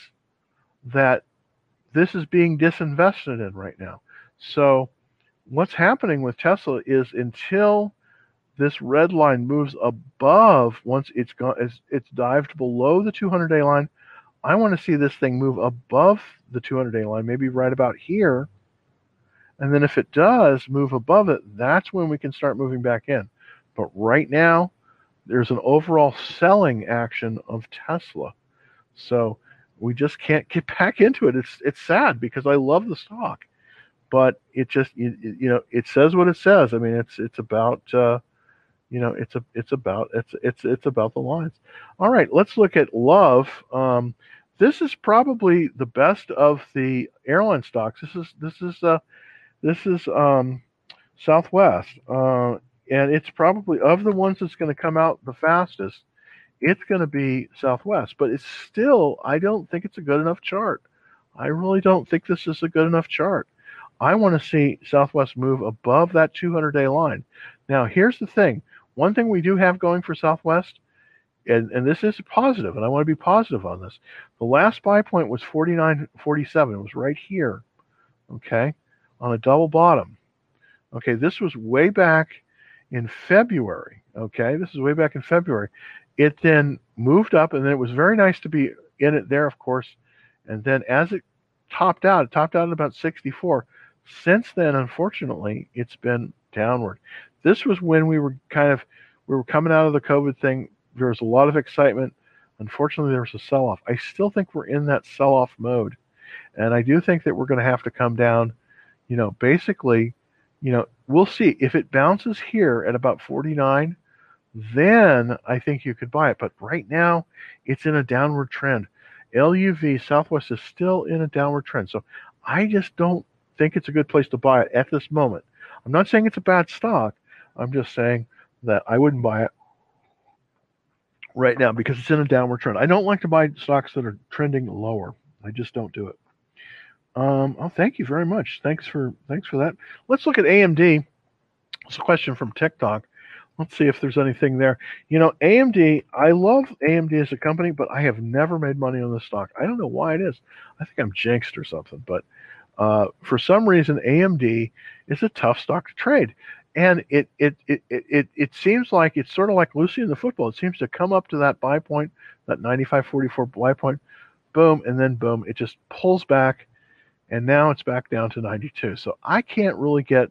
that this is being disinvested in right now. So what's happening with Tesla is until this red line moves above, once it's gone, it's, it's dived below the two hundred day line, I want to see this thing move above the two hundred day line, maybe right about here. And then if it does move above it, that's when we can start moving back in. But right now, there's an overall selling action of Tesla. So we just can't get back into it. It's it's sad because I love the stock. But it just, you, you know, it says what it says. I mean, it's it's about, uh, you know, it's a it's about it's it's it's about the lines. All right, let's look at Love. Um, this is probably the best of the airline stocks. This is this is uh, this is um, Southwest, uh, and it's probably of the ones that's going to come out the fastest. It's going to be Southwest, but it's still, I don't think it's a good enough chart. I really don't think this is a good enough chart. I want to see Southwest move above that two hundred day line. Now, here's the thing. One thing we do have going for Southwest, and, and this is positive, and I want to be positive on this. The last buy point was forty-nine forty-seven. It was right here, okay, on a double bottom. Okay, this was way back in February, okay? This is way back in February. It then moved up, and then it was very nice to be in it there, of course. And then as it topped out, it topped out at about sixty-four. Since then, unfortunately, it's been downward. This was when we were kind of, we were coming out of the COVID thing. There was a lot of excitement. Unfortunately, there was a sell-off. I still think we're in that sell-off mode. And I do think that we're going to have to come down, you know, basically, you know, we'll see. If it bounces here at about forty-nine, then I think you could buy it. But right now, it's in a downward trend. L U V, Southwest, is still in a downward trend. So I just don't think it's a good place to buy it at this moment. I'm not saying it's a bad stock. I'm just saying that I wouldn't buy it right now because it's in a downward trend. I don't like to buy stocks that are trending lower. I just don't do it. Um, oh, thank you very much. Thanks for thanks for that. Let's look at A M D. It's a question from TikTok. Let's see if there's anything there. You know, A M D, I love A M D as a company, but I have never made money on this stock. I don't know why it is. I think I'm jinxed or something, but Uh, for some reason, A M D is a tough stock to trade, and it it it it it seems like it's sort of like Lucy in the football. It seems to come up to that buy point, that ninety-five forty-four buy point, boom, and then boom, it just pulls back, and now it's back down to ninety-two. So I can't really get,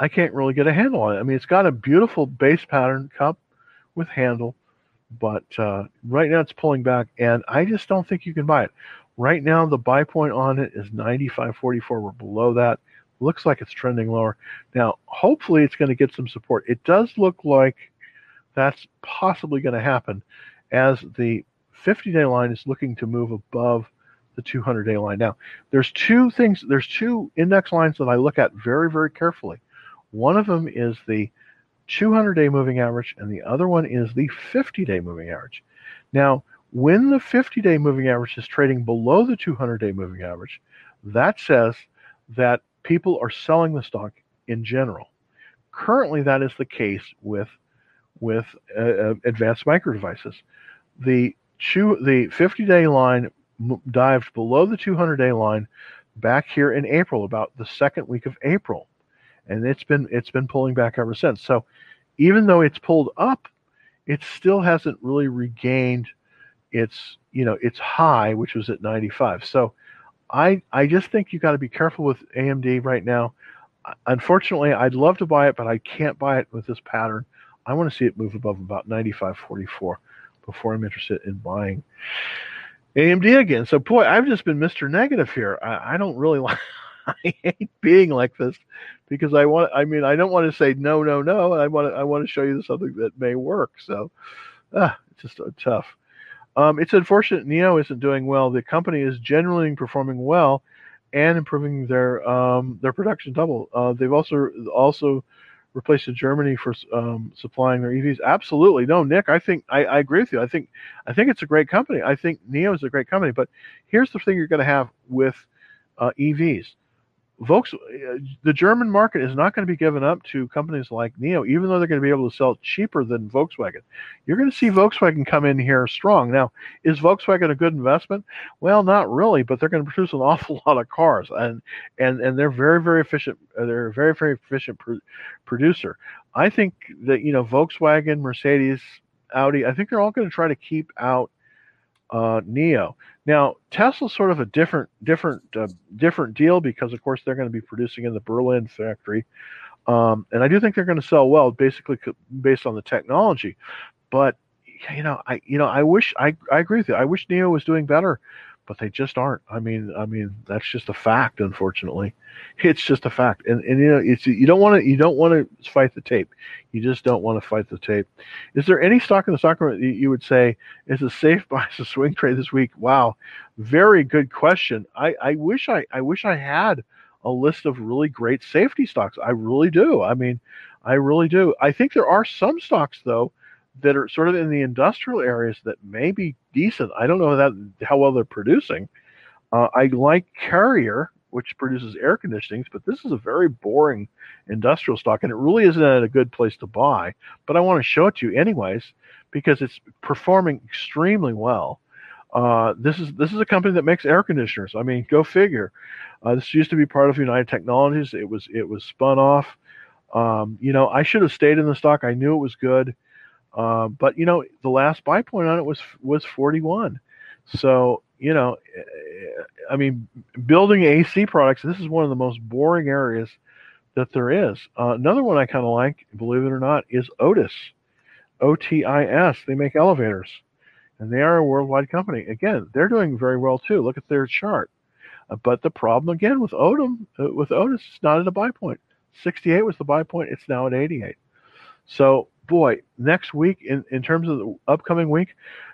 I can't really get a handle on it. I mean, it's got a beautiful base pattern cup with handle, but uh, right now it's pulling back, and I just don't think you can buy it. Right now, the buy point on it is ninety-five forty-four. We're below that. Looks like it's trending lower. Now, hopefully, it's going to get some support. It does look like that's possibly going to happen as the fifty day line is looking to move above the two hundred day line. Now, there's two things. There's two index lines that I look at very, very carefully. One of them is the two hundred day moving average, and the other one is the fifty day moving average. Now, when the fifty day moving average is trading below the two hundred day moving average, that says that people are selling the stock in general. Currently, that is the case with with uh, Advanced Micro Devices. The the fifty day line dived below the two hundred day line back here in April, about the second week of April, and it's been it's been pulling back ever since. So, even though it's pulled up, it still hasn't really regained It's, you know, it's high, which was at ninety-five. So I I just think you got to be careful with A M D right now. Unfortunately, I'd love to buy it, but I can't buy it with this pattern. I want to see it move above about ninety-five forty-four before I'm interested in buying A M D again. So, boy, I've just been Mister Negative here. I, I don't really like, I hate being like this because I want, I mean, I don't want to say no, no, no. I want to, I want to show you something that may work. So uh, it's just uh, tough. Um, it's unfortunate N I O isn't doing well. The company is generally performing well and improving their um, their production double. Uh, they've also also replaced Germany for um, supplying their E Vs. Absolutely, no, Nick. I think I, I agree with you. I think I think it's a great company. I think N I O is a great company. But here's the thing you're going to have with uh, E Vs. Volks, the German market is not going to be given up to companies like N I O, even though they're going to be able to sell cheaper than Volkswagen. You're going to see Volkswagen come in here strong. Now, is Volkswagen a good investment? Well, not really, but they're going to produce an awful lot of cars, and and and they're very, very efficient. They're a very, very efficient pro- producer. I think that, you know, Volkswagen, Mercedes, Audi, I think they're all going to try to keep out uh, N I O. Now, Tesla's sort of a different, different, uh, different deal because, of course, they're going to be producing in the Berlin factory, um, and I do think they're going to sell well, basically based on the technology. But you know, I you know, I wish I I agree with you. I wish N I O was doing better, but they just aren't. I mean, I mean, that's just a fact. Unfortunately, it's just a fact. And and you know, it's you don't want to you don't want to fight the tape. You just don't want to fight the tape. Is there any stock in the stock market that you would say is a safe buy, a swing trade this week? Wow, very good question. I I wish I I wish I had a list of really great safety stocks. I really do. I mean, I really do. I think there are some stocks though that are sort of in the industrial areas that may be decent. I don't know that how well they're producing. Uh, I like Carrier, which produces air conditionings, but this is a very boring industrial stock, and it really isn't a good place to buy. But I want to show it to you anyways because it's performing extremely well. Uh, this is this is a company that makes air conditioners. I mean, go figure. Uh, this used to be part of United Technologies. It was it was spun off. Um, you know, I should have stayed in the stock. I knew it was good. Uh, but, you know, the last buy point on it was was forty-one. So, you know, I mean, building A C products, this is one of the most boring areas that there is. Uh, another one I kind of like, believe it or not, is Otis, O T I S. They make elevators, and they are a worldwide company. Again, they're doing very well, too. Look at their chart. Uh, but the problem, again, with, Odom, uh, with Otis, it's not at a buy point. sixty-eight was the buy point. It's now at eighty-eight. So, boy, next week, in, in terms of the upcoming week,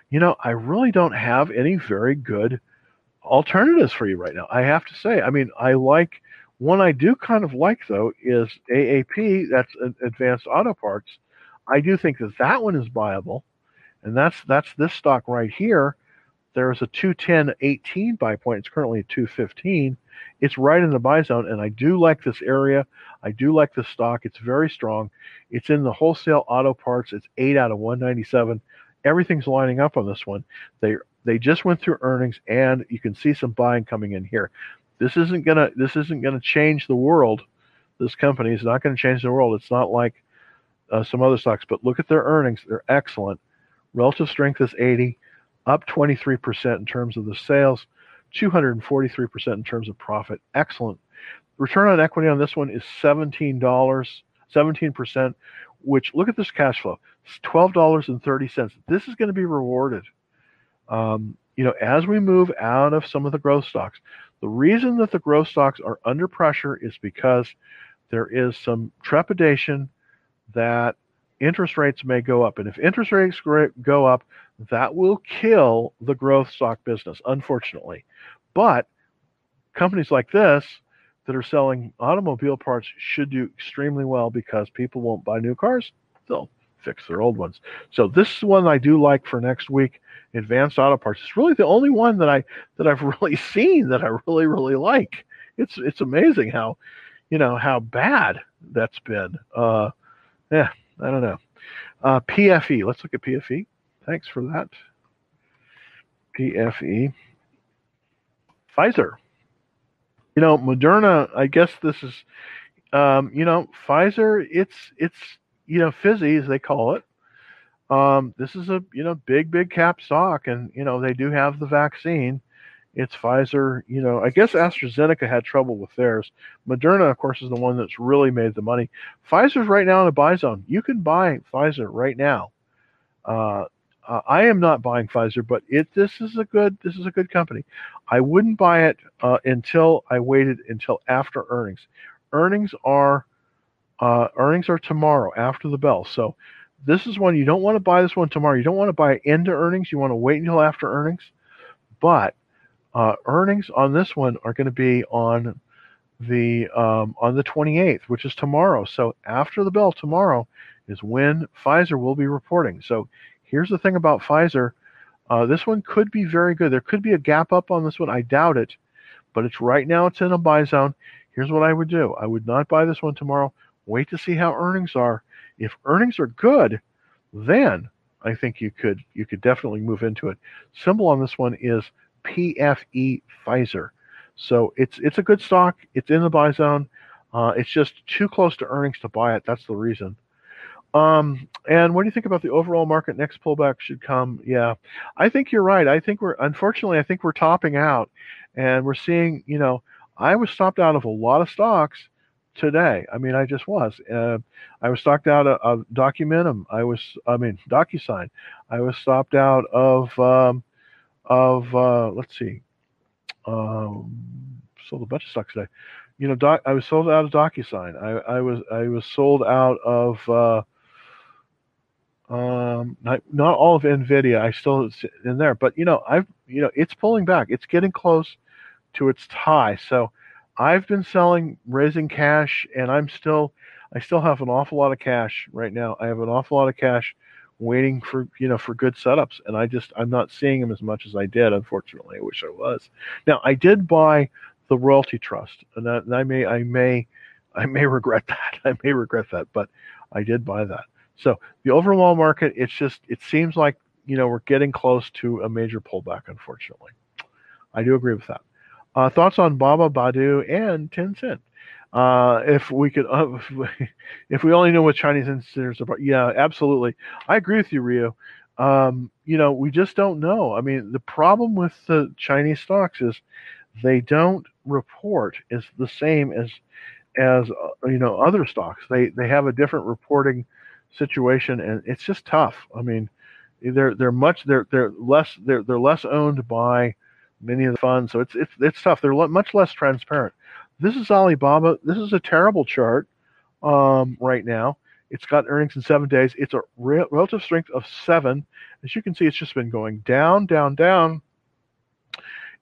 you know, I really don't have any very good alternatives for you right now, I have to say. I mean, I like, one I do kind of like, though, is A A P, that's Advanced Auto Parts. I do think that that one is buyable, and that's that's this stock right here. There is a two ten eighteen buy point. It's currently at two fifteen. It's right in the buy zone, and I do like this area. I do like this stock. It's very strong. It's in the wholesale auto parts. It's eight out of one ninety-seven. Everything's lining up on this one. They they just went through earnings, and you can see some buying coming in here. This isn't gonna this isn't gonna change the world. This company is not gonna change the world. It's not like uh, some other stocks. But look at their earnings. They're excellent. Relative strength is eighty. Up twenty-three percent in terms of the sales, two hundred forty-three percent in terms of profit. Excellent. Return on equity on this one is seventeen dollars, seventeen percent, which, look at this cash flow, it's twelve dollars and thirty cents. This is going to be rewarded, um, you know, as we move out of some of the growth stocks. The reason that the growth stocks are under pressure is because there is some trepidation that interest rates may go up. And if interest rates go up, that will kill the growth stock business, unfortunately. But companies like this that are selling automobile parts should do extremely well because people won't buy new cars. They'll fix their old ones. So this is one I do like for next week, Advanced Auto Parts. It's really the only one that, I, that I've really seen that I really, really like. It's it's amazing how, you know, how bad that's been. Uh, yeah, I don't know. Uh, P F E. Let's look at P F E. Thanks for that. P F E. Pfizer. You know, Moderna, I guess this is, um, you know, Pfizer, it's, it's you know, fizzy, as they call it. Um, this is a, you know, big, big cap stock, and, you know, they do have the vaccine. It's Pfizer, you know, I guess AstraZeneca had trouble with theirs. Moderna, of course, is the one that's really made the money. Pfizer's right now in a buy zone. You can buy Pfizer right now. Uh, Uh, I am not buying Pfizer, but it this is a good this is a good company. I wouldn't buy it uh, until I waited until after earnings. Earnings are uh, earnings are tomorrow after the bell. So this is one you don't want to buy this one tomorrow. You don't want to buy it into earnings. You want to wait until after earnings. But uh, earnings on this one are going to be on the um, on the twenty-eighth, which is tomorrow. So after the bell tomorrow is when Pfizer will be reporting. So here's the thing about Pfizer. Uh, this one could be very good. There could be a gap up on this one. I doubt it, but it's right now it's in a buy zone. Here's what I would do. I would not buy this one tomorrow. Wait to see how earnings are. If earnings are good, then I think you could you could definitely move into it. Symbol on this one is P F E Pfizer. So it's it's a good stock. It's in the buy zone. Uh, it's just too close to earnings to buy it. That's the reason. Um, and what do you think about the overall market? Next pullback should come. Yeah, I think you're right. I think we're, unfortunately, I think we're topping out, and we're seeing, you know, I was stopped out of a lot of stocks today. I mean, I just was, uh, I was stopped out of, of Documentum. I was, I mean, DocuSign. I was stopped out of, um, of, uh, let's see, um, sold a bunch of stocks today. You know, doc, I was sold out of DocuSign. I, I was, I was sold out of, uh, um not, not all of NVIDIA. I still in there, but you know, I've, you know, it's pulling back, it's getting close to its high. So I've been selling, raising cash, and I'm still, I still have an awful lot of cash right now. I have an awful lot of cash waiting for, you know, for good setups. And I just, I'm not seeing them as much as I did. Unfortunately, I wish I was. Now I did buy the Royalty Trust, and, that, and I may, I may, I may regret that. I may regret that, but I did buy that. So the overall market, it's just, it seems like, you know, we're getting close to a major pullback, unfortunately. I do agree with that. Uh, thoughts on Baba, Baidu, and Tencent? Uh, if we could, uh, if we only know what Chinese institutions are, yeah, absolutely. I agree with you, Rio. Um, you know, we just don't know. I mean, the problem with the Chinese stocks is they don't report as the same as, as uh, you know, other stocks. They they have a different reporting situation, and it's just tough. I mean, they're they're much they're they're less they're they're less owned by many of the funds, so it's it's it's tough. They're le- much less transparent. This is Alibaba. This is a terrible chart um, right now. It's got earnings in seven days. It's a re- relative strength of seven. As you can see, it's just been going down, down, down,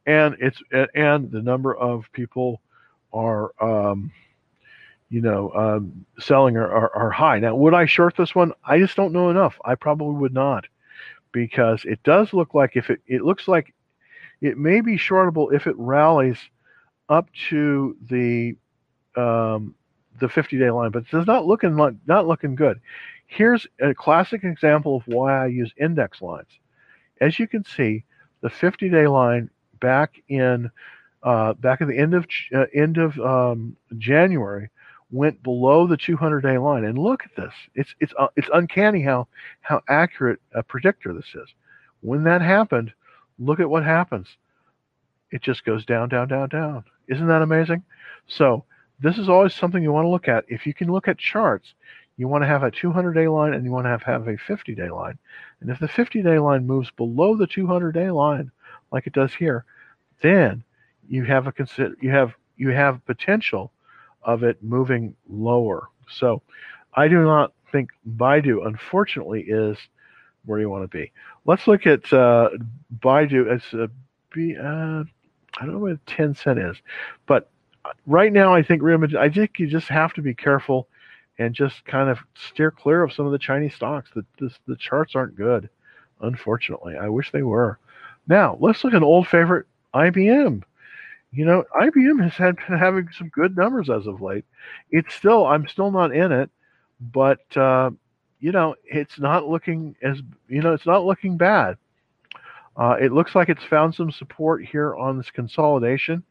and it's and the number of people are. Um, you know, um, selling are, are, are high. Now, would I short this one? I just don't know enough. I probably would not, because it does look like if it, it looks like it may be shortable if it rallies up to the um, the fifty-day line, but it's not looking not looking good. Here's a classic example of why I use index lines. As you can see, the fifty-day line back in uh, back at the end of uh, end of um, January. Went below the two hundred day line, and look at this. It's it's uh, it's uncanny how how accurate a predictor this is. When that happened, look at what happens. It just goes down, down, down, down. Isn't that amazing? So this is always something you want to look at. If you can look at charts, you want to have a two hundred day line, and you want to have, have a fifty day line. And if the fifty day line moves below the two hundred day line, like it does here, then you have a consider you have you have potential of it moving lower. So I do not think Baidu, unfortunately, is where you want to be. Let's look at uh, Baidu. It's a B, uh, I don't know what Tencent is, but right now I think I think you just have to be careful and just kind of steer clear of some of the Chinese stocks. The, this, the charts aren't good, unfortunately. I wish they were. Now, let's look at an old favorite, I B M. You know, I B M has had, been having some good numbers as of late. It's still, I'm still not in it, but, uh, you know, it's not looking as, you know, it's not looking bad. Uh, it looks like it's found some support here on this consolidation,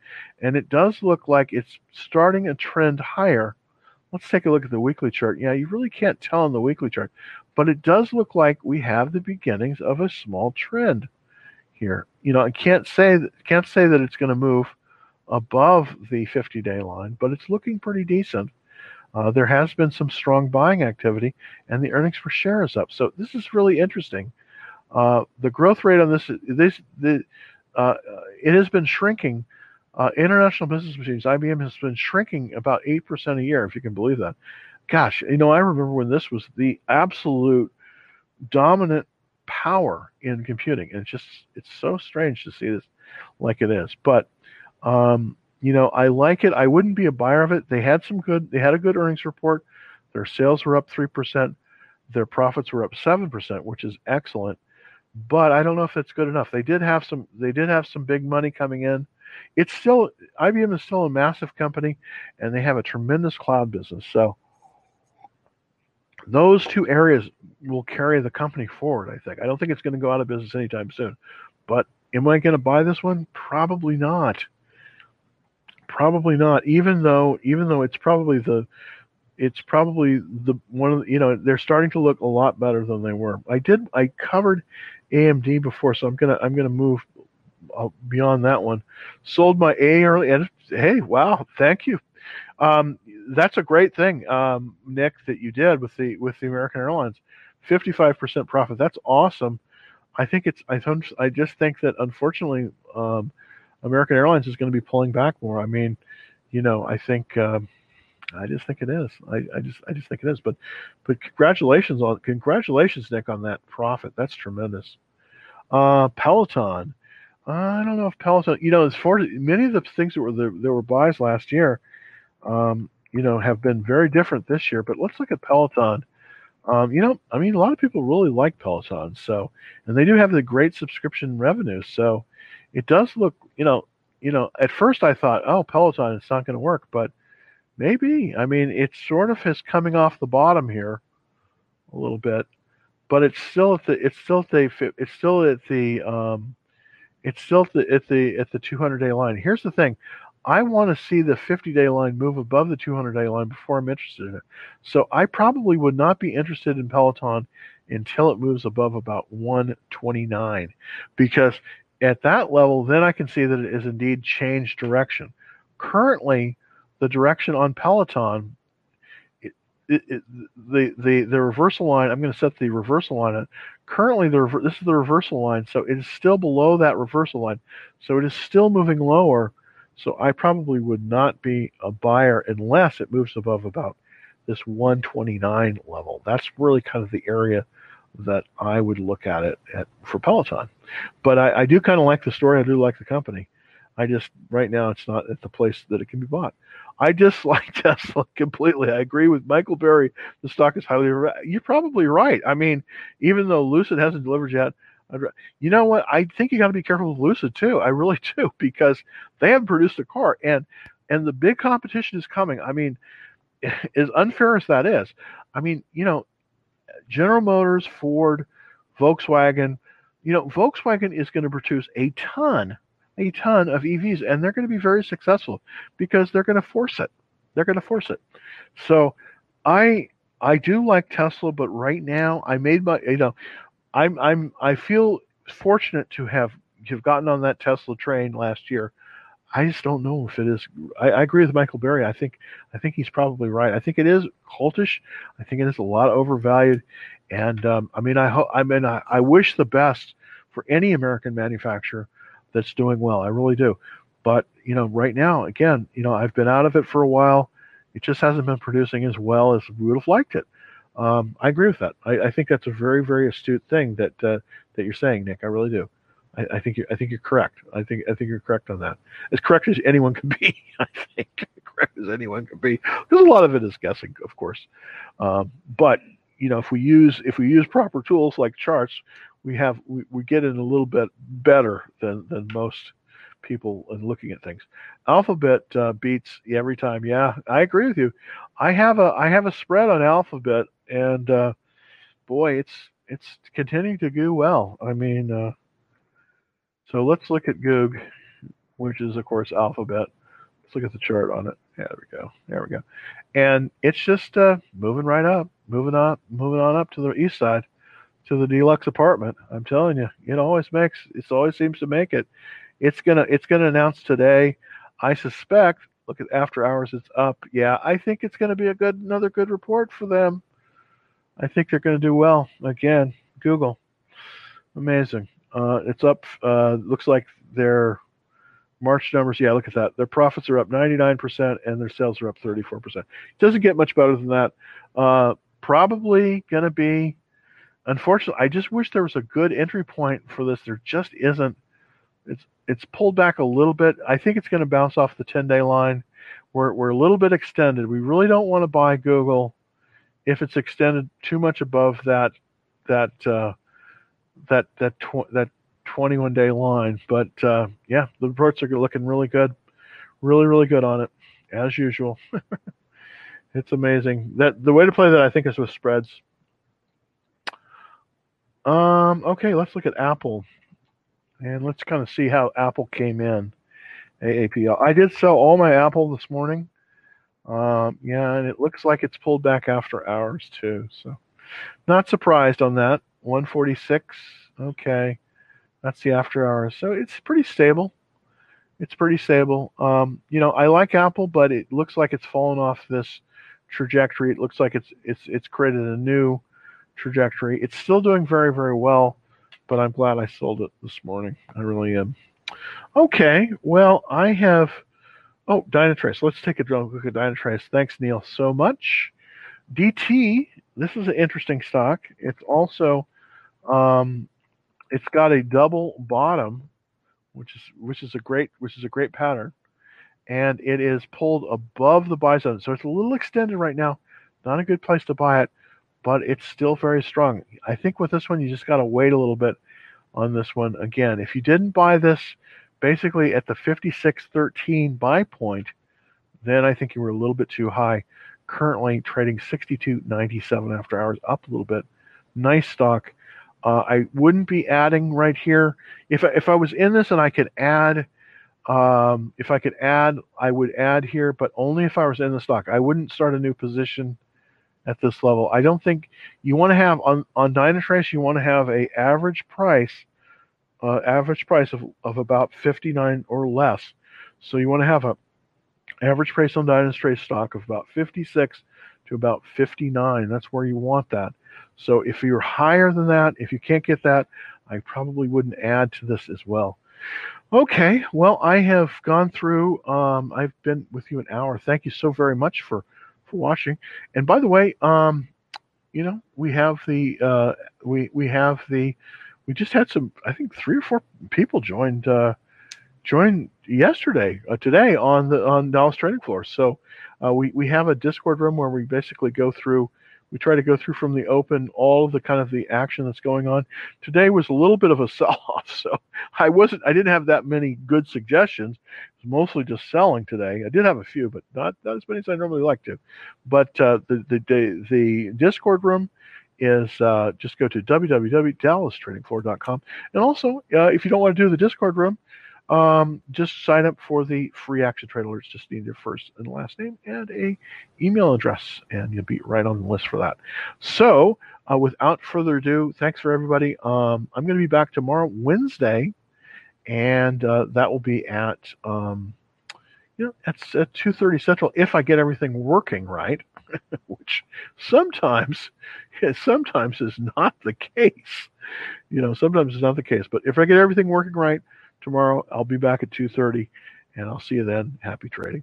and it does look like it's starting a trend higher. Let's take a look at the weekly chart. Yeah, you really can't tell on the weekly chart, but it does look like we have the beginnings of a small trend here. You know, I can't say, can't say that it's going to move above the fifty day line, but it's looking pretty decent. Uh, there has been some strong buying activity, and the earnings per share is up. So this is really interesting. Uh, the growth rate on this, this the, uh, it has been shrinking. Uh, international business machines, I B M has been shrinking about eight percent a year, if you can believe that. Gosh, you know, I remember when this was the absolute dominant power in computing. And it's just, it's so strange to see this like it is. But Um, you know, I like it. I wouldn't be a buyer of it. They had some good, they had a good earnings report. Their sales were up three percent. Their profits were up seven percent, which is excellent, but I don't know if it's good enough. They did have some, they did have some big money coming in. It's still, I B M is still a massive company, and they have a tremendous cloud business. So those two areas will carry the company forward, I think. I don't think it's going to go out of business anytime soon, but am I going to buy this one? Probably not. Probably not, even though even though it's probably the it's probably the one of the, you know, they're starting to look a lot better than they were. I did I covered A M D before, so I'm gonna I'm gonna move beyond that one. Sold my A early, and hey, wow, thank you. Um, that's a great thing, um, Nick, that you did with the with the American Airlines, fifty-five percent profit. That's awesome. I think it's I I just think that unfortunately, um, American Airlines is going to be pulling back more. I mean, you know, I think. Um, I just think it is. I, I just, I just think it is. But, but congratulations on, congratulations, Nick, on that profit. That's tremendous. Uh, Peloton. I don't know if Peloton. You know, as far as many of the things that were the, there were buys last year, um, you know, have been very different this year. But let's look at Peloton. Um, you know, I mean, a lot of people really like Peloton. So, and they do have the great subscription revenue. So, it does look. You know, you know. At first, I thought, oh, Peloton, it's not going to work, but maybe. I mean, it's sort of has coming off the bottom here a little bit, but it's still at the it's still at the it's still at the um, it's still at the at the at the two hundred day line. Here's the thing: I want to see the fifty day line move above the two hundred day line before I'm interested in it. So I probably would not be interested in Peloton until it moves above about one twenty-nine, because at that level, then I can see that it has indeed changed direction. Currently, the direction on Peloton, it, it, it, the the the reversal line. I'm going to set the reversal line at. Currently, the this is the reversal line, so it is still below that reversal line, so it is still moving lower. So I probably would not be a buyer unless it moves above about this one twenty-nine level. That's really kind of the area that I would look at it at for Peloton. But I, I do kind of like the story. I do like the company. I just, right now, it's not at the place that it can be bought. I dislike Tesla completely. I agree with Michael Berry. The stock is highly, you're probably right. I mean, even though Lucid hasn't delivered yet, I'd, you know what? I think you got to be careful with Lucid too. I really do, because they haven't produced a car, and, and the big competition is coming. I mean, as unfair as that is, I mean, you know, General Motors, Ford, Volkswagen, you know, Volkswagen is going to produce a ton a ton of E Vs, and they're going to be very successful because they're going to force it. They're going to force it. So I, I do like Tesla, but right now I made my, you know, I'm, I'm, I feel fortunate to have, have gotten on that Tesla train last year. I just don't know if it is. I, I agree with Michael Berry. I think, I think he's probably right. I think it is cultish. I think it is a lot overvalued. And, um, I mean, I hope, I mean, I, I wish the best for any American manufacturer that's doing well. I really do. But, you know, right now, again, you know, I've been out of it for a while. It just hasn't been producing as well as we would have liked it. Um, I agree with that. I, I think that's a very, very astute thing that uh, that you're saying, Nick. I really do. I, I think you're, I think you're correct. I think I think you're correct on that. As correct as anyone can be, I think. Correct as anyone can be. Because a lot of it is guessing, of course. Um, but, you know, if we use if we use proper tools like charts, we have we, we get it a little bit better than, than most people in looking at things. Alphabet uh, beats every time. Yeah, I agree with you. I have a I have a spread on Alphabet, and uh, boy, it's it's continuing to do well. I mean, uh, so let's look at Goog, which is of course Alphabet. Let's look at the chart on it. Yeah, there we go. There we go. And it's just uh, moving right up, moving up, moving on up to the east side, to the deluxe apartment. I'm telling you, it always makes, it always seems to make it. It's going to, it's going to announce today. I suspect, look at after hours, it's up. Yeah. I think it's going to be a good, another good report for them. I think they're going to do well again. Google. Amazing. Uh, it's up. Uh, looks like their March numbers. Yeah. Look at that. Their profits are up ninety-nine percent and their sales are up thirty-four percent. It doesn't get much better than that. Uh, probably going to be, unfortunately, I just wish there was a good entry point for this. There just isn't. It's it's pulled back a little bit. I think it's going to bounce off the ten-day line. We're, we're a little bit extended. We really don't want to buy Google if it's extended too much above that that uh, that that tw- that twenty-one-day line. But, uh, yeah, the reports are looking really good, really, really good on it, as usual. It's amazing. That the way to play that, I think, is with spreads. Um, okay, let's look at Apple, and let's kind of see how Apple came in. A A P L. I did sell all my Apple this morning. Um, yeah, and it looks like it's pulled back after hours too. So not surprised on that. one forty-six. Okay. That's the after hours. So it's pretty stable. It's pretty stable. Um, you know, I like Apple, but it looks like it's fallen off this trajectory. It looks like it's it's it's created a new trajectory. It's still doing very, very well, but I'm glad I sold it this morning. I really am. Okay. Well, I have oh, Dynatrace. Let's take a drunk look at Dynatrace. Thanks, Neil, so much. D T, this is an interesting stock. It's also um, it's got a double bottom, which is which is a great which is a great pattern, and it is pulled above the buy zone, so it's a little extended right now. Not a good place to buy it, but it's still very strong. I think with this one, you just got to wait a little bit on this one. Again, if you didn't buy this basically at the fifty-six thirteen buy point, then I think you were a little bit too high. Currently trading sixty-two ninety-seven after hours, up a little bit. Nice stock. Uh, I wouldn't be adding right here. If, if I was in this and I could add, um, if I could add, I would add here, but only if I was in the stock. I wouldn't start a new position at this level. I don't think you want to have on, on Dynatrace, you want to have a average price, uh, average price of, of about fifty-nine or less. So you want to have a average price on Dynatrace stock of about fifty-six to about fifty-nine. That's where you want that. So if you're higher than that, if you can't get that, I probably wouldn't add to this as well. Okay, well, I have gone through, um, I've been with you an hour. Thank you so very much for, for watching. And by the way, um, you know, we have the, uh, we, we have the, we just had some, I think three or four people joined, uh, joined yesterday, uh, today on the on Dallas Trading Floor. So uh, we, we have a Discord room where we basically go through, we try to go through from the open all of the kind of the action that's going on. Today was a little bit of a sell-off, so I wasn't, I didn't have that many good suggestions. It was mostly just selling today. I did have a few, but not, not as many as I normally like to. But uh, the, the, the, the Discord room is uh, just go to w w w dot dallas trading floor dot com. And also, uh, if you don't want to do the Discord room, Um, just sign up for the free action trade alerts. Just need your first and last name and a email address, and you'll be right on the list for that. So uh, without further ado, thanks for everybody. Um, I'm going to be back tomorrow, Wednesday, and uh, that will be at um, you know it's at two thirty Central if I get everything working right, which sometimes sometimes is not the case. You know, sometimes it's not the case, but if I get everything working right. Tomorrow, I'll be back at two thirty, and I'll see you then. Happy trading.